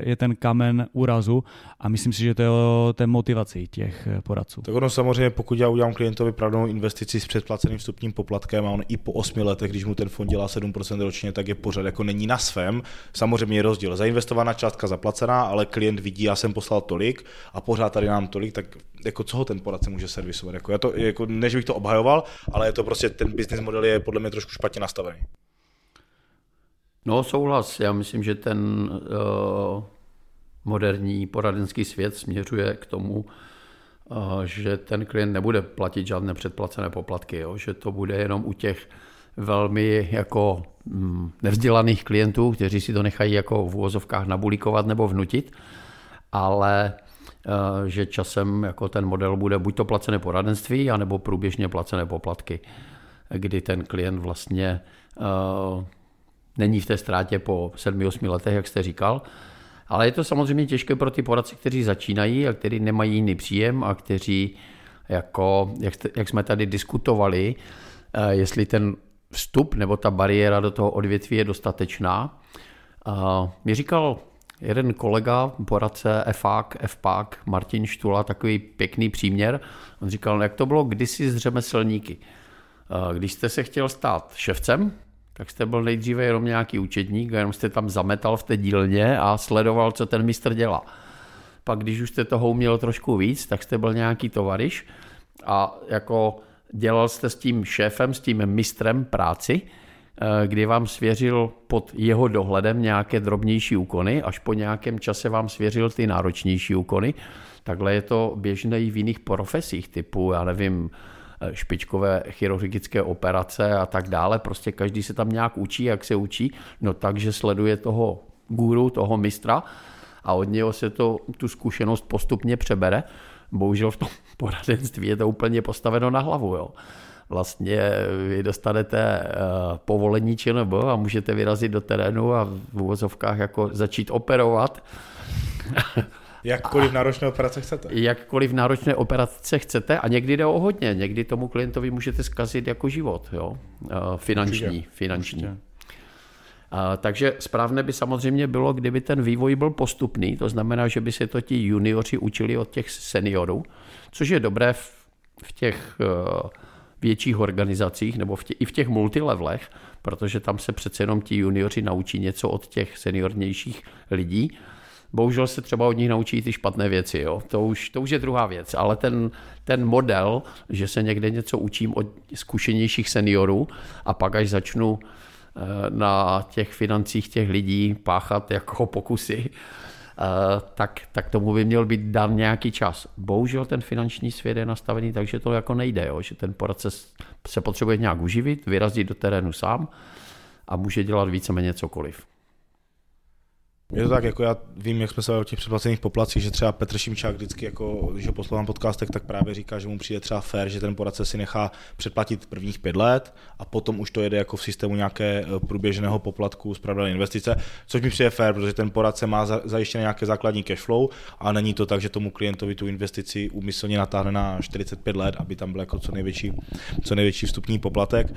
je ten kamen úrazu a myslím si, že to je o té motivaci těch poradců. Tak ono samozřejmě, pokud já udělám klientovi pravdou investici s předplaceným vstupním poplatkem a on i po 8 letech, když mu ten fond dělá 7% ročně, tak je pořád jako není na svém. Samozřejmě je rozdíl. Zainvestovaná částka zaplacená, ale klient vidí, já jsem poslal tolik a pořád tady nám tolik, tak jako co ho ten poradce může servisovat? Jako já to, jako, než bych to obhajoval, ale je to prostě ten business model je podle mě trošku špatně nastavený. No souhlas, já myslím, že ten moderní poradenský svět směřuje k tomu, že ten klient nebude platit žádné předplacené poplatky, jo? Že to bude jenom u těch velmi jako nevzdělaných klientů, kteří si to nechají jako v uvozovkách nabulikovat nebo vnutit, ale že časem jako ten model bude buď to placené poradenství, anebo průběžně placené poplatky, kdy ten klient vlastně není v té ztrátě po 7-8 letech, jak jste říkal, ale je to samozřejmě těžké pro ty poradce, kteří začínají a kteří nemají jiný příjem a kteří, jako, jak jsme tady diskutovali, jestli ten vstup nebo ta bariéra do toho odvětví je dostatečná. Mě říkal jeden kolega, poradce FPák, Martin Štula, takový pěkný příměr. On říkal, jak to bylo kdysi s řemeslníky. Když jste se chtěl stát ševcem, tak jste byl nejdříve jenom nějaký účetník a jenom jste tam zametal v té dílně a sledoval, co ten mistr dělá. Pak když už jste toho uměl trošku víc, tak jste byl nějaký tovaryš a jako dělal jste s tím šéfem, s tím mistrem práci, kdy vám svěřil pod jeho dohledem nějaké drobnější úkony, až po nějakém čase vám svěřil ty náročnější úkony. Takhle je to běžné i v jiných profesích typu, já nevím, špičkové chirurgické operace a tak dále. Prostě každý se tam nějak učí, jak se učí, no takže sleduje toho guru, toho mistra a od něho se tu zkušenost postupně přebere. Bohužel v tom poradenství je to úplně postaveno na hlavu. Jo. Vlastně vy dostanete povolení ČNB a můžete vyrazit do terénu a v uvozovkách jako začít operovat. Jakkoliv náročné operace chcete. Jakkoliv náročné operace chcete a někdy jde o hodně. Někdy tomu klientovi můžete zkazit jako život, jo? Finanční. Určitě. Takže správné by samozřejmě bylo, kdyby ten vývoj byl postupný, to znamená, že by se to ti junioři učili od těch seniorů, což je dobré v těch větších organizacích nebo i v těch multilevelech, protože tam se přece jenom ti junioři naučí něco od těch seniornějších lidí. Bohužel se třeba od nich naučí ty špatné věci, jo? To už je druhá věc, ale ten model, že se někde něco učím od zkušenějších seniorů a pak až začnu na těch financích těch lidí páchat jako pokusy, tak tomu by měl být dán nějaký čas. Bohužel ten finanční svět je nastavený tak, že to jako nejde, jo? Že ten poradce se potřebuje nějak uživit, vyrazit do terénu sám a může dělat víceméně cokoliv. Je to tak, jako já vím, jak jsme se o těch předplacených poplatcích, že třeba Petr Šimčák vždycky, jako, když ho poslouchám podcastech, tak právě říká, že mu přijde třeba fair, že ten poradce si nechá předplatit prvních 5 let a potom už to jede jako v systému nějaké průběžného poplatku, spravedlivé investice, což mi přijde fair, protože ten poradce má zajištěné nějaké základní cash flow a není to tak, že tomu klientovi tu investici úmyslně natáhne na 45 let, aby tam byl jako co největší vstupní poplatek.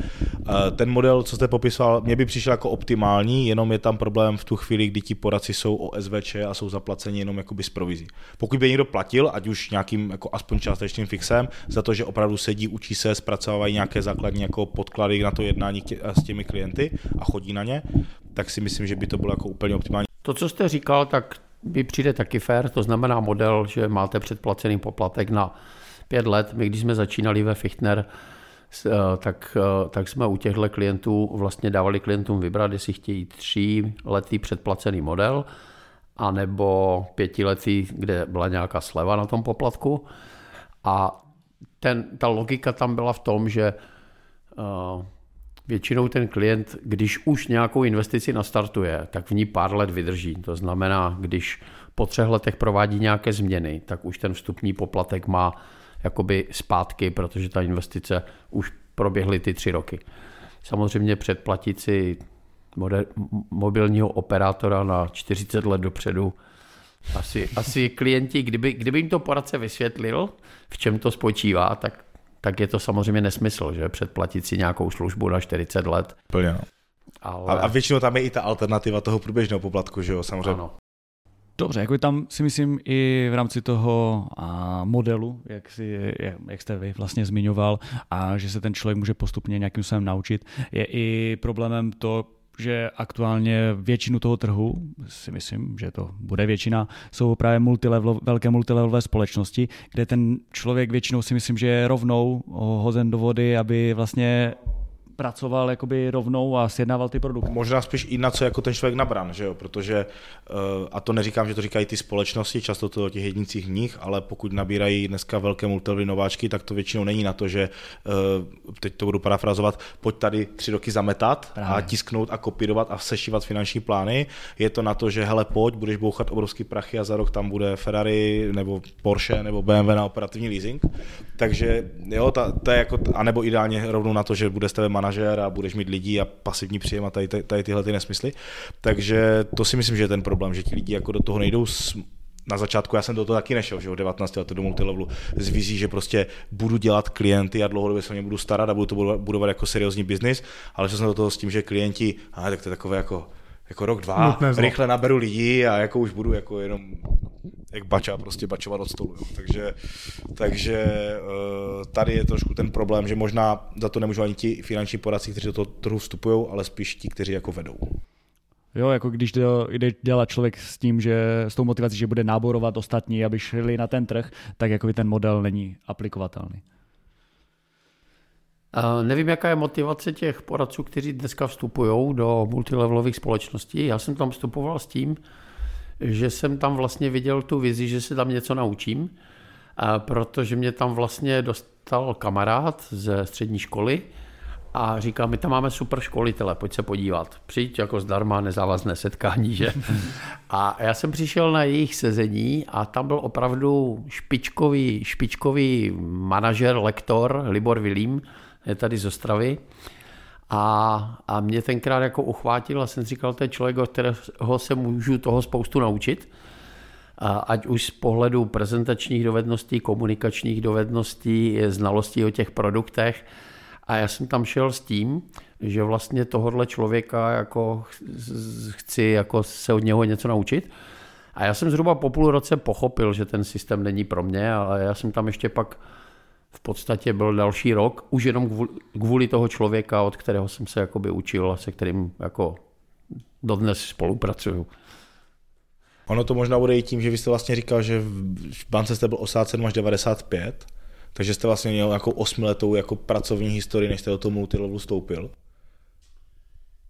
Ten model, co jste popisoval, mě by přišel jako optimální, jenom je tam problém v tu chvíli, kdy ti poradci jsou OSVČ a jsou zaplaceni jenom jakoby z provizí. Pokud by někdo platil, ať už nějakým jako aspoň částečným fixem, za to, že opravdu sedí, učí se, zpracovávají nějaké základní jako podklady na to jednání s těmi klienty a chodí na ně, tak si myslím, že by to bylo jako úplně optimální. To, co jste říkal, tak mi přijde taky fair, to znamená model, že máte předplacený poplatek na 5 let. My, když jsme začínali ve Fichtner, tak jsme u těchto klientů vlastně dávali klientům vybrat, jestli chtějí 3letý předplacený model anebo 5letý, kde byla nějaká sleva na tom poplatku. A ta logika tam byla v tom, že Většinou ten klient, když už nějakou investici nastartuje, tak v ní pár let vydrží. To znamená, když po 3 letech provádí nějaké změny, tak už ten vstupní poplatek má jakoby zpátky, protože ta investice už proběhly ty 3 roky. Samozřejmě předplatit si mobilního operátora na 40 let dopředu. Asi klienti, kdyby jim to poradce vysvětlil, v čem to spočívá, tak je to samozřejmě nesmysl, že předplatit si nějakou službu na 40 let. Plně. Ale... A většinou tam je i ta alternativa toho průběžného poplatku, že jo, samozřejmě. Ano. Dobře, jako tam si myslím i v rámci toho modelu, jak jste vy vlastně zmiňoval, a že se ten člověk může postupně nějakým způsobem naučit, je i problémem to, že aktuálně většinu toho trhu, si myslím, že to bude většina, jsou právě velké multilevelové společnosti, kde ten člověk většinou si myslím, že je rovnou hozen do vody, aby vlastně pracoval jakoby rovnou a sjednával ty produkty. Možná spíš i na co jako ten člověk nabran, že jo, protože, a to neříkám, že to říkají ty společnosti, často to o těch jednicích nich, ale pokud nabírají dneska velké multilevelové nováčky, tak to většinou není na to, že, teď to budu parafrazovat, pojď tady 3 roky zametat právě. A tisknout a kopírovat a sešívat finanční plány. Je to na to, že hele, pojď, budeš bouchat obrovský prachy a za rok tam bude Ferrari nebo Porsche nebo BMW na operativní leasing. Takže jo, to je jako, anebo ideálně rovnou na to, že bude z tebe manažer a budeš mít lidi a pasivní příjem a tady tyhle ty nesmysly. Takže to si myslím, že je ten problém, že ti lidi jako do toho nejdou na začátku, já jsem do toho taky nešel, že od 19 let do multilevelu s vizí, že prostě budu dělat klienty a dlouhodobě se o ně budu starat a budu to budovat jako seriózní biznis, ale šel jsem do toho s tím, že klienti, tak to je takové jako rok, 2, rychle naberu lidi a jako už budu jako jenom jak bača, prostě bačovat od stolu. Jo. Takže tady je trošku ten problém, že možná za to nemůžou ani ti finanční poradci, kteří do toho trhu vstupují, ale spíš ti, kteří jako vedou. Jo, jako když jde dělat člověk s tím, že s tou motivací, že bude náborovat ostatní, aby šli na ten trh, tak jako ten model není aplikovatelný. Nevím, jaká je motivace těch poradců, kteří dneska vstupují do multilevelových společností. Já jsem tam vstupoval s tím, že jsem tam vlastně viděl tu vizi, že se tam něco naučím, protože mě tam vlastně dostal kamarád ze střední školy a říkal, my tam máme super školitele, pojď se podívat. Přijď jako zdarma, nezávazné setkání, že? A já jsem přišel na jejich sezení a tam byl opravdu špičkový manažer, lektor Libor Vilím, je tady z Ostravy. A mě tenkrát jako uchvátil a jsem říkal, to je člověk, od kterého se můžu toho spoustu naučit. Ať už z pohledu prezentačních dovedností, komunikačních dovedností, znalostí o těch produktech. A já jsem tam šel s tím, že vlastně tohohle člověka jako chci jako se od něho něco naučit. A já jsem zhruba po půl roce pochopil, že ten systém není pro mě, ale já jsem tam ještě pak v podstatě byl další rok, už jenom kvůli toho člověka, od kterého jsem se jakoby učil a se kterým jako dodnes spolupracuju. Ono to možná bude i tím, že vy jste vlastně říkal, že v bance jste byl 87 až 95, takže jste vlastně měl jako 8letou jako pracovní historii, než jste do toho multilevelu vstoupil.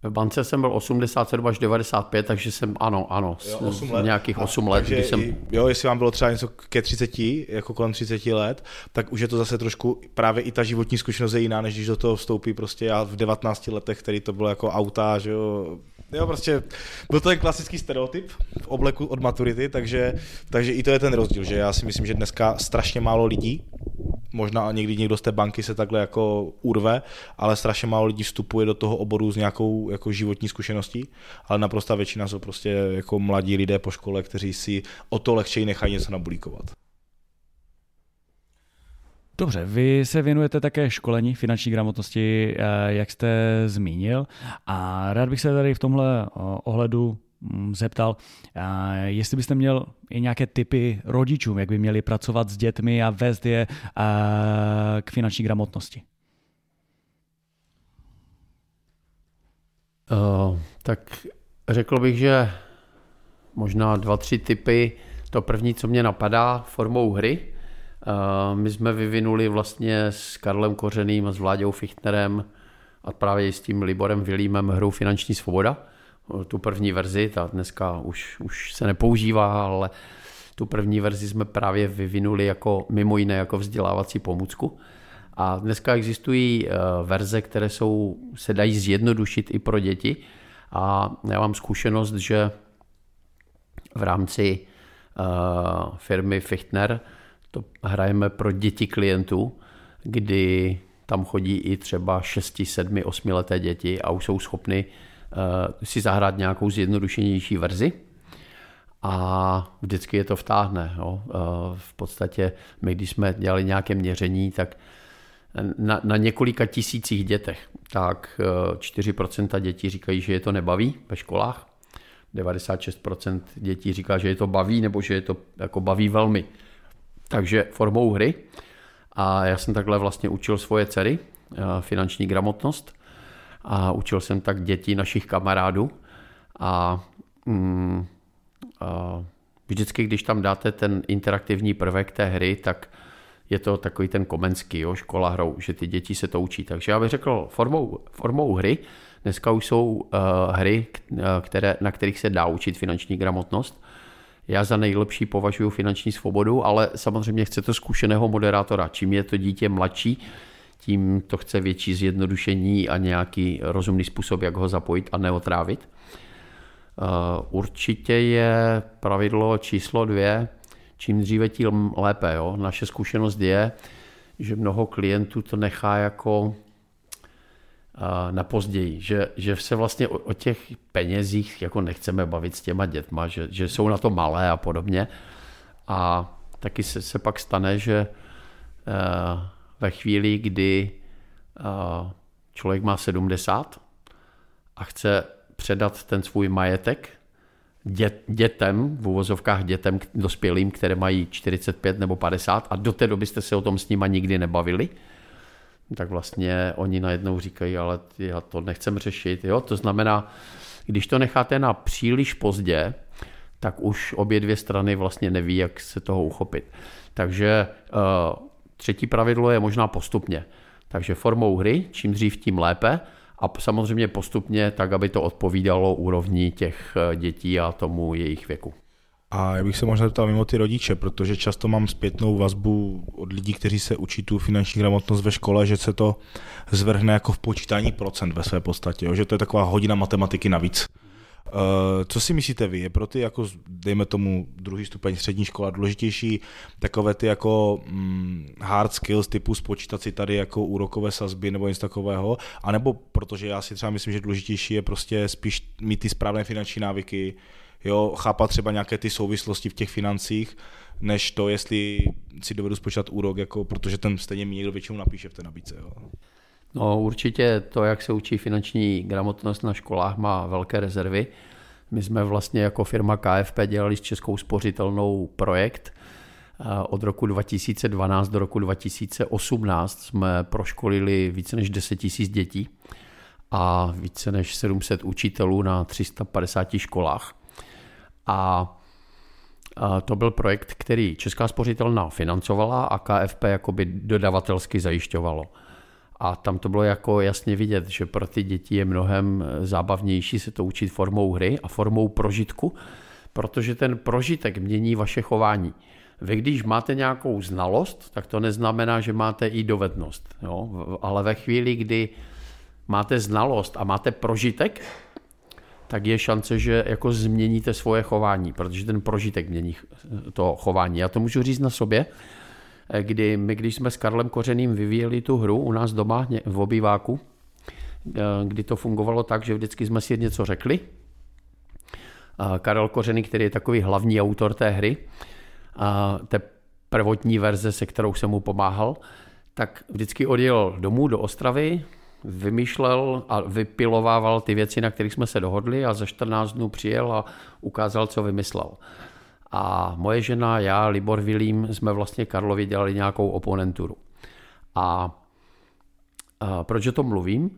V bance jsem byl 87 až 95, takže jsem ano, jo, 8 let. Nějakých 8 let. Když jsem... Jo, jestli vám bylo třeba něco ke 30, jako kolem 30 let, tak už je to zase trošku, právě i ta životní zkušenost je jiná, než když do toho vstoupí prostě já v 19 letech, který to bylo jako auta, že jo. Jo, prostě byl to ten klasický stereotyp v obleku od maturity, takže i to je ten rozdíl, že já si myslím, že dneska strašně málo lidí, možná někdy někdo z té banky se takhle jako urve, ale strašně málo lidí vstupuje do toho oboru s nějakou jako životní zkušeností, ale naprostá většina jsou prostě jako mladí lidé po škole, kteří si o to lehčeji nechají něco nabulíkovat. Dobře, vy se věnujete také školení finanční gramotnosti, jak jste zmínil, a rád bych se tady v tomhle ohledu zeptal, jestli byste měl i nějaké tipy rodičům, jak by měli pracovat s dětmi a vést je k finanční gramotnosti. Tak řekl bych, že možná 2-3 tipy. To první, co mě napadá, formou hry. My jsme vyvinuli vlastně s Karlem Kořeným, s Vláďou Fichtnerem a právě s tím Liborem Vilímem hru Finanční svoboda. Tu první verzi, ta dneska už se nepoužívá, ale tu první verzi jsme právě vyvinuli jako mimo jiné jako vzdělávací pomůcku. A dneska existují verze, které se dají zjednodušit i pro děti. A já mám zkušenost, že v rámci firmy Fichtner to hrajeme pro děti klientů, kdy tam chodí i třeba 6, 7, 8 leté děti a už jsou schopny si zahrát nějakou zjednodušenější verzi. A vždycky je to vtáhne. Jo. V podstatě my, když jsme dělali nějaké měření, tak na několika tisících dětech, tak 4% dětí říkají, že je to nebaví ve školách. 96% dětí říká, že je to baví, nebo že je to jako baví velmi. Takže formou hry. A já jsem takhle vlastně učil svoje dcery finanční gramotnost a učil jsem tak děti našich kamarádů. A vždycky, když tam dáte ten interaktivní prvek té hry, tak je to takový ten Komenský, jo, škola hrou, že ty děti se to učí. Takže já bych řekl formou hry. Dneska už jsou hry, na kterých se dá učit finanční gramotnost. Já za nejlepší považuji Finanční svobodu, ale samozřejmě chce to zkušeného moderátora. Čím je to dítě mladší, tím to chce větší zjednodušení a nějaký rozumný způsob, jak ho zapojit a neotrávit. Určitě je pravidlo číslo 2, čím dříve, tím lépe. Jo? Naše zkušenost je, že mnoho klientů to nechá jako na později, že se vlastně o těch penězích jako nechceme bavit s těma dětma, že jsou na to malé a podobně. A taky se pak stane, že ve chvíli, kdy člověk má 70 a chce předat ten svůj majetek dětem, v uvozovkách dětem dospělým, které mají 45 nebo 50 a do té doby jste se o tom s nima nikdy nebavili, tak vlastně oni najednou říkají, ale já to nechcem řešit. Jo? To znamená, když to necháte na příliš pozdě, tak už obě dvě strany vlastně neví, jak se toho uchopit. Takže třetí pravidlo je možná postupně. Takže formou hry, čím dřív, tím lépe. A samozřejmě postupně tak, aby to odpovídalo úrovni těch dětí a tomu jejich věku. A já bych se možná zeptal mimo ty rodiče, protože často mám zpětnou vazbu od lidí, kteří se učí tu finanční gramotnost ve škole, že se to zvrhne jako v počítání procent ve své podstatě, jo? Že to je taková hodina matematiky navíc. Co si myslíte vy, je pro ty jako, dejme tomu, druhý stupeň střední škola důležitější takové ty jako hard skills typu spočítat si tady jako úrokové sazby nebo něco takového, anebo protože já si třeba myslím, že důležitější je prostě spíš mít ty správné finanční návyky, jo, chápat třeba nějaké ty souvislosti v těch financích, než to, jestli si dovedu spočítat úrok, jako, protože ten stejně mi někdo většinou napíše v té nabídce. Jo. No určitě to, jak se učí finanční gramotnost na školách, má velké rezervy. My jsme vlastně jako firma KFP dělali s Českou spořitelnou projekt. Od roku 2012 do roku 2018 jsme proškolili více než 10 000 dětí a více než 700 učitelů na 350 školách. A to byl projekt, který Česká spořitelna financovala a KFP jakoby dodavatelsky zajišťovalo. A tam to bylo jako jasně vidět, že pro ty děti je mnohem zábavnější se to učit formou hry a formou prožitku, protože ten prožitek mění vaše chování. Vy když máte nějakou znalost, tak to neznamená, že máte i dovednost. Jo? Ale ve chvíli, kdy máte znalost a máte prožitek, tak je šance, že jako změníte svoje chování, protože ten prožitek mění to chování. Já to můžu říct na sobě, kdy my, když jsme s Karlem Kořeným vyvíjeli tu hru u nás doma v obýváku, kdy to fungovalo tak, že vždycky jsme si něco řekli. Karel Kořený, který je takový hlavní autor té hry, té prvotní verze, se kterou jsem mu pomáhal, tak vždycky odjel domů do Ostravy, vymýšlel a vypilovával ty věci, na kterých jsme se dohodli a za 14 dnů přijel a ukázal, co vymyslel. A moje žena, já, Libor Vilím, jsme vlastně Karlovi dělali nějakou oponenturu. A proč o tom mluvím?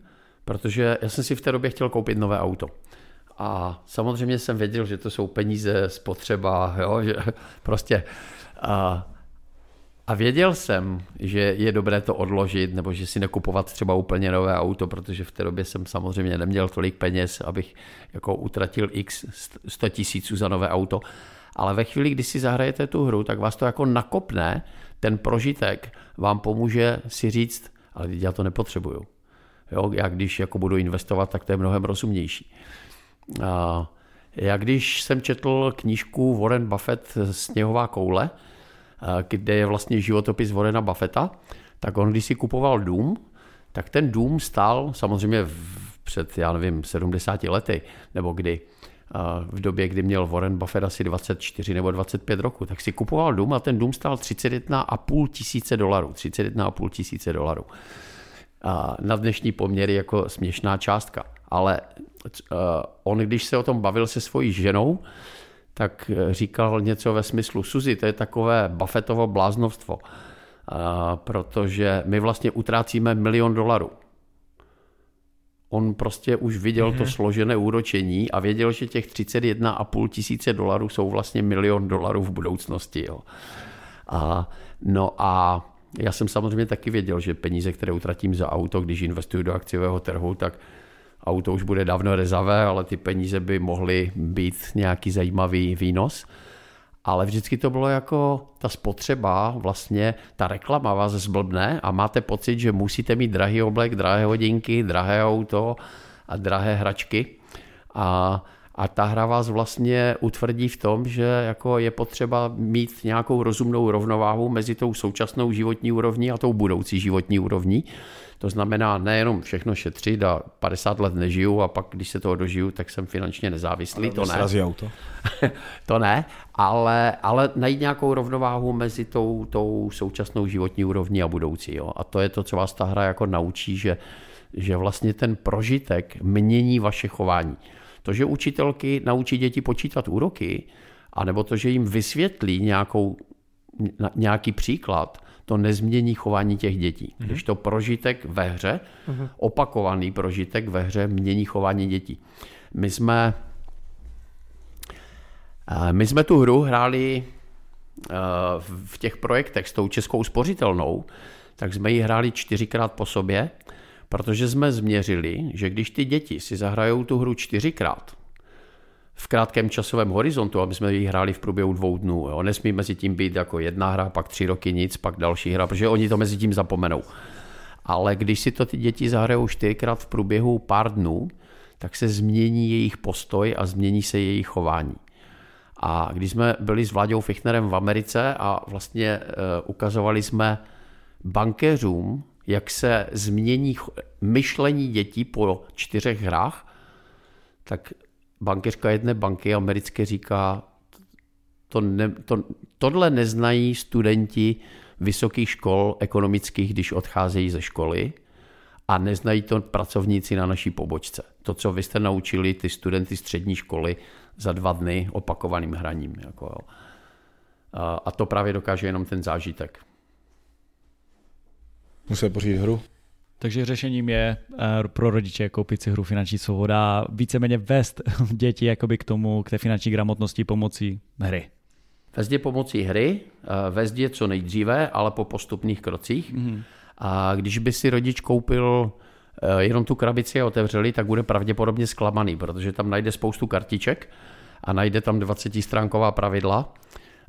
Protože já jsem si v té době chtěl koupit nové auto. A samozřejmě jsem věděl, že to jsou peníze, spotřeba, jo, že prostě... A věděl jsem, že je dobré to odložit, nebo že si nekupovat třeba úplně nové auto, protože v té době jsem samozřejmě neměl tolik peněz, abych jako utratil x 100 tisíců za nové auto. Ale ve chvíli, kdy si zahrajete tu hru, tak vás to jako nakopne ten prožitek vám pomůže si říct, ale já to nepotřebuju. Jo, já když jako budu investovat, tak to je mnohem rozumnější. A já když jsem četl knížku Warren Buffett Sněhová koule, kde je vlastně životopis Warrena Buffetta, tak on když si kupoval dům, tak ten dům stál samozřejmě před, já nevím, 70 lety, nebo kdy, v době, kdy měl Warren Buffett asi 24 nebo 25 roku, tak si kupoval dům a ten dům stál $31,500. $31,500. Na dnešní poměry jako směšná částka. Ale on, když se o tom bavil se svojí ženou, tak říkal něco ve smyslu, Suzy, to je takové Buffettovo bláznovstvo, protože my vlastně utrácíme $1,000,000. On prostě už viděl to složené úročení a věděl, že těch $31,500 jsou vlastně $1,000,000 v budoucnosti. Jo. A já jsem samozřejmě taky věděl, že peníze, které utratím za auto, když investuju do akciového trhu, tak auto už bude dávno rezavé, ale ty peníze by mohly být nějaký zajímavý výnos. Ale vždycky to bylo jako ta spotřeba, vlastně ta reklama vás zblbne a máte pocit, že musíte mít drahý oblek, drahé hodinky, drahé auto a drahé hračky. A ta hra vás vlastně utvrdí v tom, že jako je potřeba mít nějakou rozumnou rovnováhu mezi tou současnou životní úrovní a tou budoucí životní úrovní. To znamená nejenom všechno šetřit a 50 let nežiju a pak, když se toho dožiju, tak jsem finančně nezávislý. To ne. Auto. To ne, ale najít nějakou rovnováhu mezi tou současnou životní úrovní a budoucí. Jo. A to je to, co vás ta hra jako naučí, že vlastně ten prožitek mění vaše chování. To, že učitelky naučí děti počítat úroky, anebo to, že jim vysvětlí nějaký příklad, to nezmění chování těch dětí. Když to prožitek ve hře, opakovaný prožitek ve hře mění chování dětí. My jsme tu hru hráli v těch projektech s tou Českou spořitelnou, tak jsme ji hráli 4x po sobě, protože jsme změřili, že když ty děti si zahrajou tu hru 4x v krátkém časovém horizontu, aby jsme ji hráli v průběhu 2 dnů, jo, nesmí mezi tím být jako 1 hra, pak 3 roky nic, pak další hra, protože oni to mezi tím zapomenou. Ale když si to ty děti zahrajou 4x v průběhu pár dnů, tak se změní jejich postoj a změní se jejich chování. A když jsme byli s Vladou Fichtnerem v Americe a vlastně ukazovali jsme bankéřům, jak se změní myšlení dětí po 4 hrách, tak bankéřka jedné banky americké říká, tohle neznají studenti vysokých škol ekonomických, když odcházejí ze školy, a neznají to pracovníci na naší pobočce. To, co vy jste naučili ty studenty střední školy za 2 dny opakovaným hraním. Jako. A to právě dokáže jenom ten zážitek. Musíme pořídit hru. Takže řešením je pro rodiče koupit si hru Finanční svoboda, víceméně vést děti jakoby k tomu, k té finanční gramotnosti pomocí hry. Vést je pomocí hry, vést je co nejdříve, ale po postupných krocích. A když by si rodič koupil jenom tu krabici a otevřeli, tak bude pravděpodobně zklamaný, protože tam najde spoustu kartiček a najde tam 20stránková pravidla.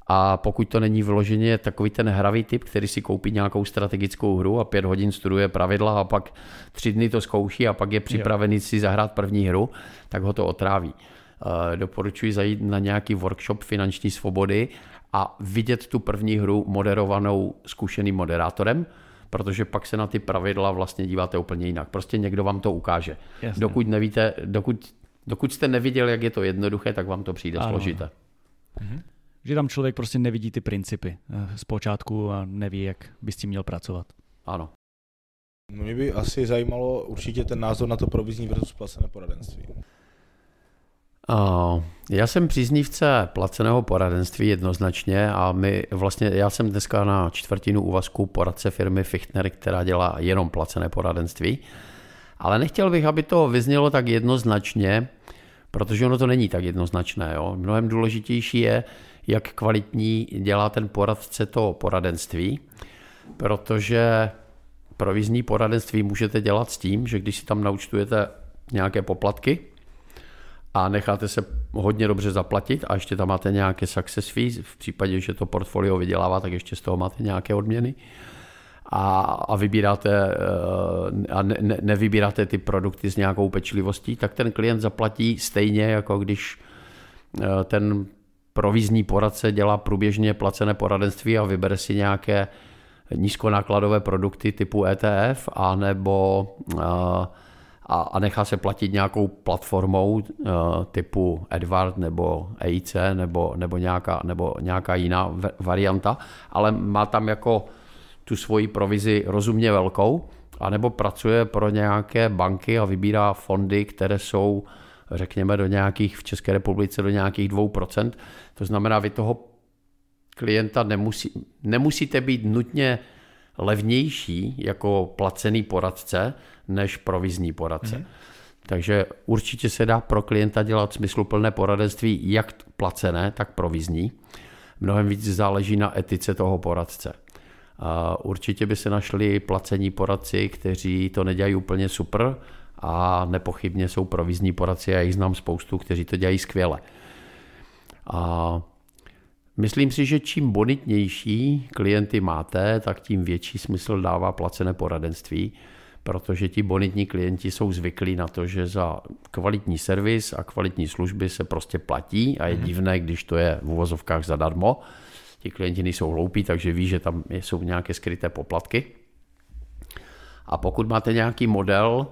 A pokud to není vyloženě takový ten hravý typ, který si koupí nějakou strategickou hru a 5 hodin studuje pravidla a pak 3 dny to zkouší a pak je připravený si zahrát první hru, tak ho to otráví. Doporučuji zajít na nějaký workshop Finanční svobody a vidět tu první hru moderovanou zkušeným moderátorem, protože pak se na ty pravidla vlastně díváte úplně jinak. Prostě někdo vám to ukáže. Jasně. Dokud nevíte, dokud jste neviděl, jak je to jednoduché, tak vám to přijde složité. Že tam člověk prostě nevidí ty principy zpočátku a neví, jak by s tím měl pracovat. Ano. Mě by asi zajímalo určitě ten názor na to provizní versus placené poradenství. Já jsem příznivce placeného poradenství jednoznačně a já jsem dneska na 1/4 úvazku poradce firmy Fichtner, která dělá jenom placené poradenství, ale nechtěl bych, aby to vyznělo tak jednoznačně, protože ono to není tak jednoznačné. Jo? Mnohem důležitější je, jak kvalitní dělá ten poradce to poradenství, protože provizní poradenství můžete dělat s tím, že když si tam naučtujete nějaké poplatky a necháte se hodně dobře zaplatit a ještě tam máte nějaké success fees, v případě, že to portfolio vydělává, tak ještě z toho máte nějaké odměny a vybíráte a nevybíráte ty produkty s nějakou pečlivostí, tak ten klient zaplatí stejně, jako když ten provizní poradce dělá průběžně placené poradenství a vybere si nějaké nízkonákladové produkty typu ETF anebo a nechá se platit nějakou platformou typu Edward nebo EIC nebo nějaká jiná varianta, ale má tam jako tu svoji provizi rozumně velkou, anebo pracuje pro nějaké banky a vybírá fondy, které jsou, řekněme, v České republice do nějakých 2%. To znamená, vy toho klienta nemusíte být nutně levnější jako placený poradce než provizní poradce. Mm-hmm. Takže určitě se dá pro klienta dělat smysluplné poradenství, jak placené, tak provizní. Mnohem víc záleží na etice toho poradce. Určitě by se našli placení poradci, kteří to nedělají úplně super, a nepochybně jsou provizní poradci, já jich znám spoustu, kteří to dělají skvěle. A myslím si, že čím bonitnější klienty máte, tak tím větší smysl dává placené poradenství, protože ti bonitní klienti jsou zvyklí na to, že za kvalitní servis a kvalitní služby se prostě platí a je divné, když to je v uvozovkách zadarmo. Ti klienti nejsou hloupí, takže ví, že tam jsou nějaké skryté poplatky. A pokud máte nějaký model,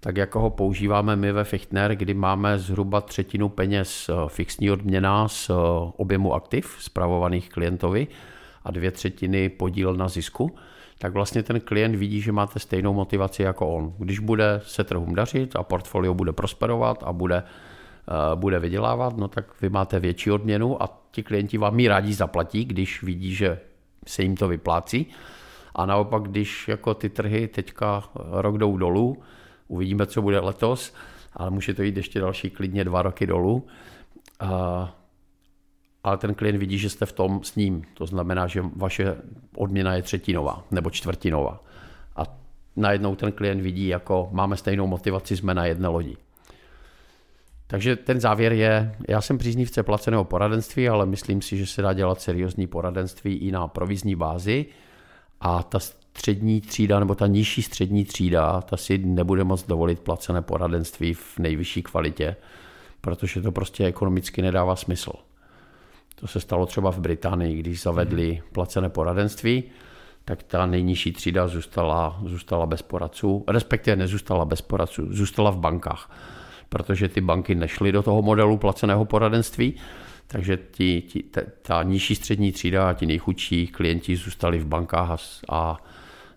tak jako ho používáme my ve Fichtner, kdy máme zhruba 1/3 peněz fixní odměna z objemu aktiv spravovaných klientovi a 2/3 podíl na zisku, tak vlastně ten klient vidí, že máte stejnou motivaci jako on. Když bude se trhům dařit a portfolio bude prosperovat a bude vydělávat, no tak vy máte větší odměnu a ti klienti vám ji rádi zaplatí, když vidí, že se jim to vyplácí. A naopak, když jako ty trhy teďka rok jdou dolů, uvidíme, co bude letos, ale může to jít ještě další klidně 2 roky dolů. Ale ten klient vidí, že jste v tom s ním. To znamená, že vaše odměna je 1/3 nebo 1/4. A najednou ten klient vidí, jako máme stejnou motivaci, jsme na jedné lodi. Takže ten závěr je, já jsem příznivce placeného poradenství, ale myslím si, že se dá dělat seriózní poradenství i na provizní bázi a ta střední třída nebo ta nižší střední třída, ta si nebude moc dovolit placené poradenství v nejvyšší kvalitě, protože to prostě ekonomicky nedává smysl. To se stalo třeba v Británii, když zavedli placené poradenství, tak ta nejnižší třída zůstala bez poradců, respektive nezůstala bez poradců, zůstala v bankách, protože ty banky nešly do toho modelu placeného poradenství, takže ta nižší střední třída a ti nejchudší klienti zůstali v bankách a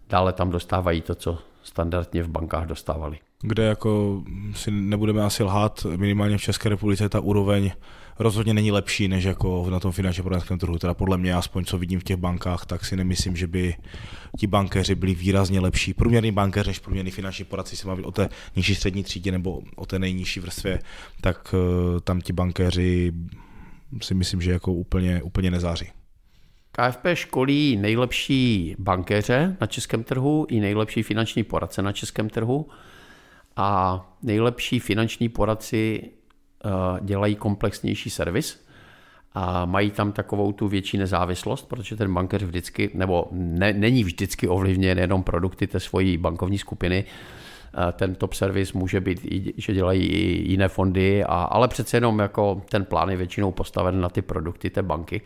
dále tam dostávají to, co standardně v bankách dostávali. Kde jako si nebudeme asi lhát, minimálně v České republice ta úroveň rozhodně není lepší, než jako na tom finančně poradenském trhu. Teda podle mě, aspoň co vidím v těch bankách, tak si nemyslím, že by ti bankéři byli výrazně lepší. Průměrný bankéř než průměrný finanční poradci, se má být o té nižší střední třídě nebo o té nejnižší vrstvě, tak tam ti bankéři si myslím, že jako úplně nezáří. KFP školí nejlepší bankéře na českém trhu i nejlepší finanční poradce na českém trhu a nejlepší finanční poradci dělají komplexnější servis a mají tam takovou tu větší nezávislost, protože ten bankéř vždycky, nebo není vždycky ovlivněn jenom produkty té svojí bankovní skupiny. Ten top servis může být, že dělají i jiné fondy, ale přece jenom jako ten plán je většinou postaven na ty produkty té banky.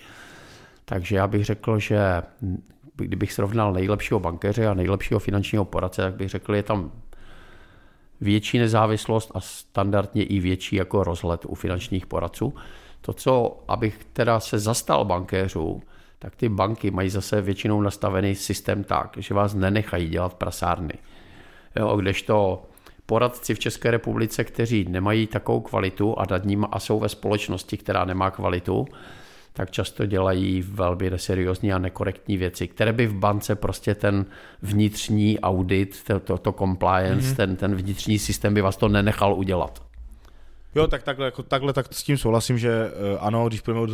Takže já bych řekl, že kdybych srovnal nejlepšího bankéře a nejlepšího finančního poradce, tak bych řekl, je tam větší nezávislost a standardně i větší jako rozhled u finančních poradců. To, co abych teda se zastal bankéřů, tak ty banky mají zase většinou nastavený systém tak, že vás nenechají dělat prasárny. Jo, kdežto poradci v České republice, kteří nemají takovou kvalitu a nad nimi a jsou ve společnosti, která nemá kvalitu, tak často dělají velmi neseriózní a nekorektní věci, které by v bance prostě ten vnitřní audit, to compliance, ten vnitřní systém by vás to nenechal udělat. Jo, tak takhle tak s tím souhlasím, že ano, když půjdeme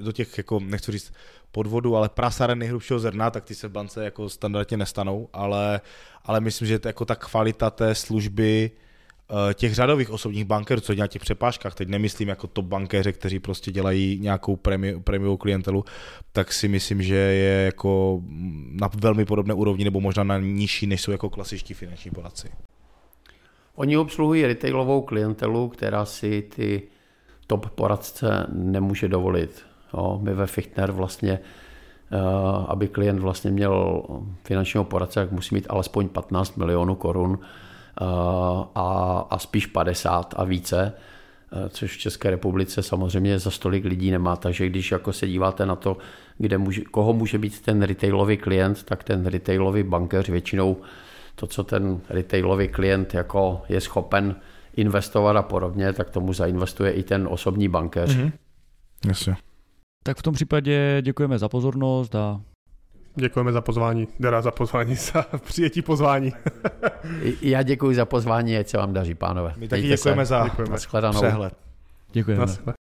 do těch, jako, nechci říct podvodu, ale prasáren nejhrubšího zrna, tak ty se v bance jako standardně nestanou, ale myslím, že jako ta kvalita té služby těch řadových osobních bankerů, co dělá těch přepážkách, teď nemyslím jako top bankéře, kteří prostě dělají nějakou prémiovou klientelu, tak si myslím, že je jako na velmi podobné úrovni nebo možná na nižší, než jsou jako klasičtí finanční poradci. Oni obsluhují retailovou klientelu, která si ty top poradce nemůže dovolit. Jo, my ve Fichtner vlastně, aby klient vlastně měl finančního poradce, tak musí mít alespoň 15 milionů korun a spíš 50 a více, což v České republice samozřejmě za tolik lidí nemá, takže když jako se díváte na to, kde koho může být ten retailový klient, tak ten retailový bankéř většinou to, co ten retailový klient jako je schopen investovat a podobně, tak tomu zainvestuje i ten osobní bankéř. Mm-hmm. Jasně. Tak v tom případě děkujeme za pozornost a... Děkujeme za pozvání, za přijetí pozvání. Já děkuji za pozvání, ať se vám daří, pánové. My taky děkujeme za přehled. Děkujeme.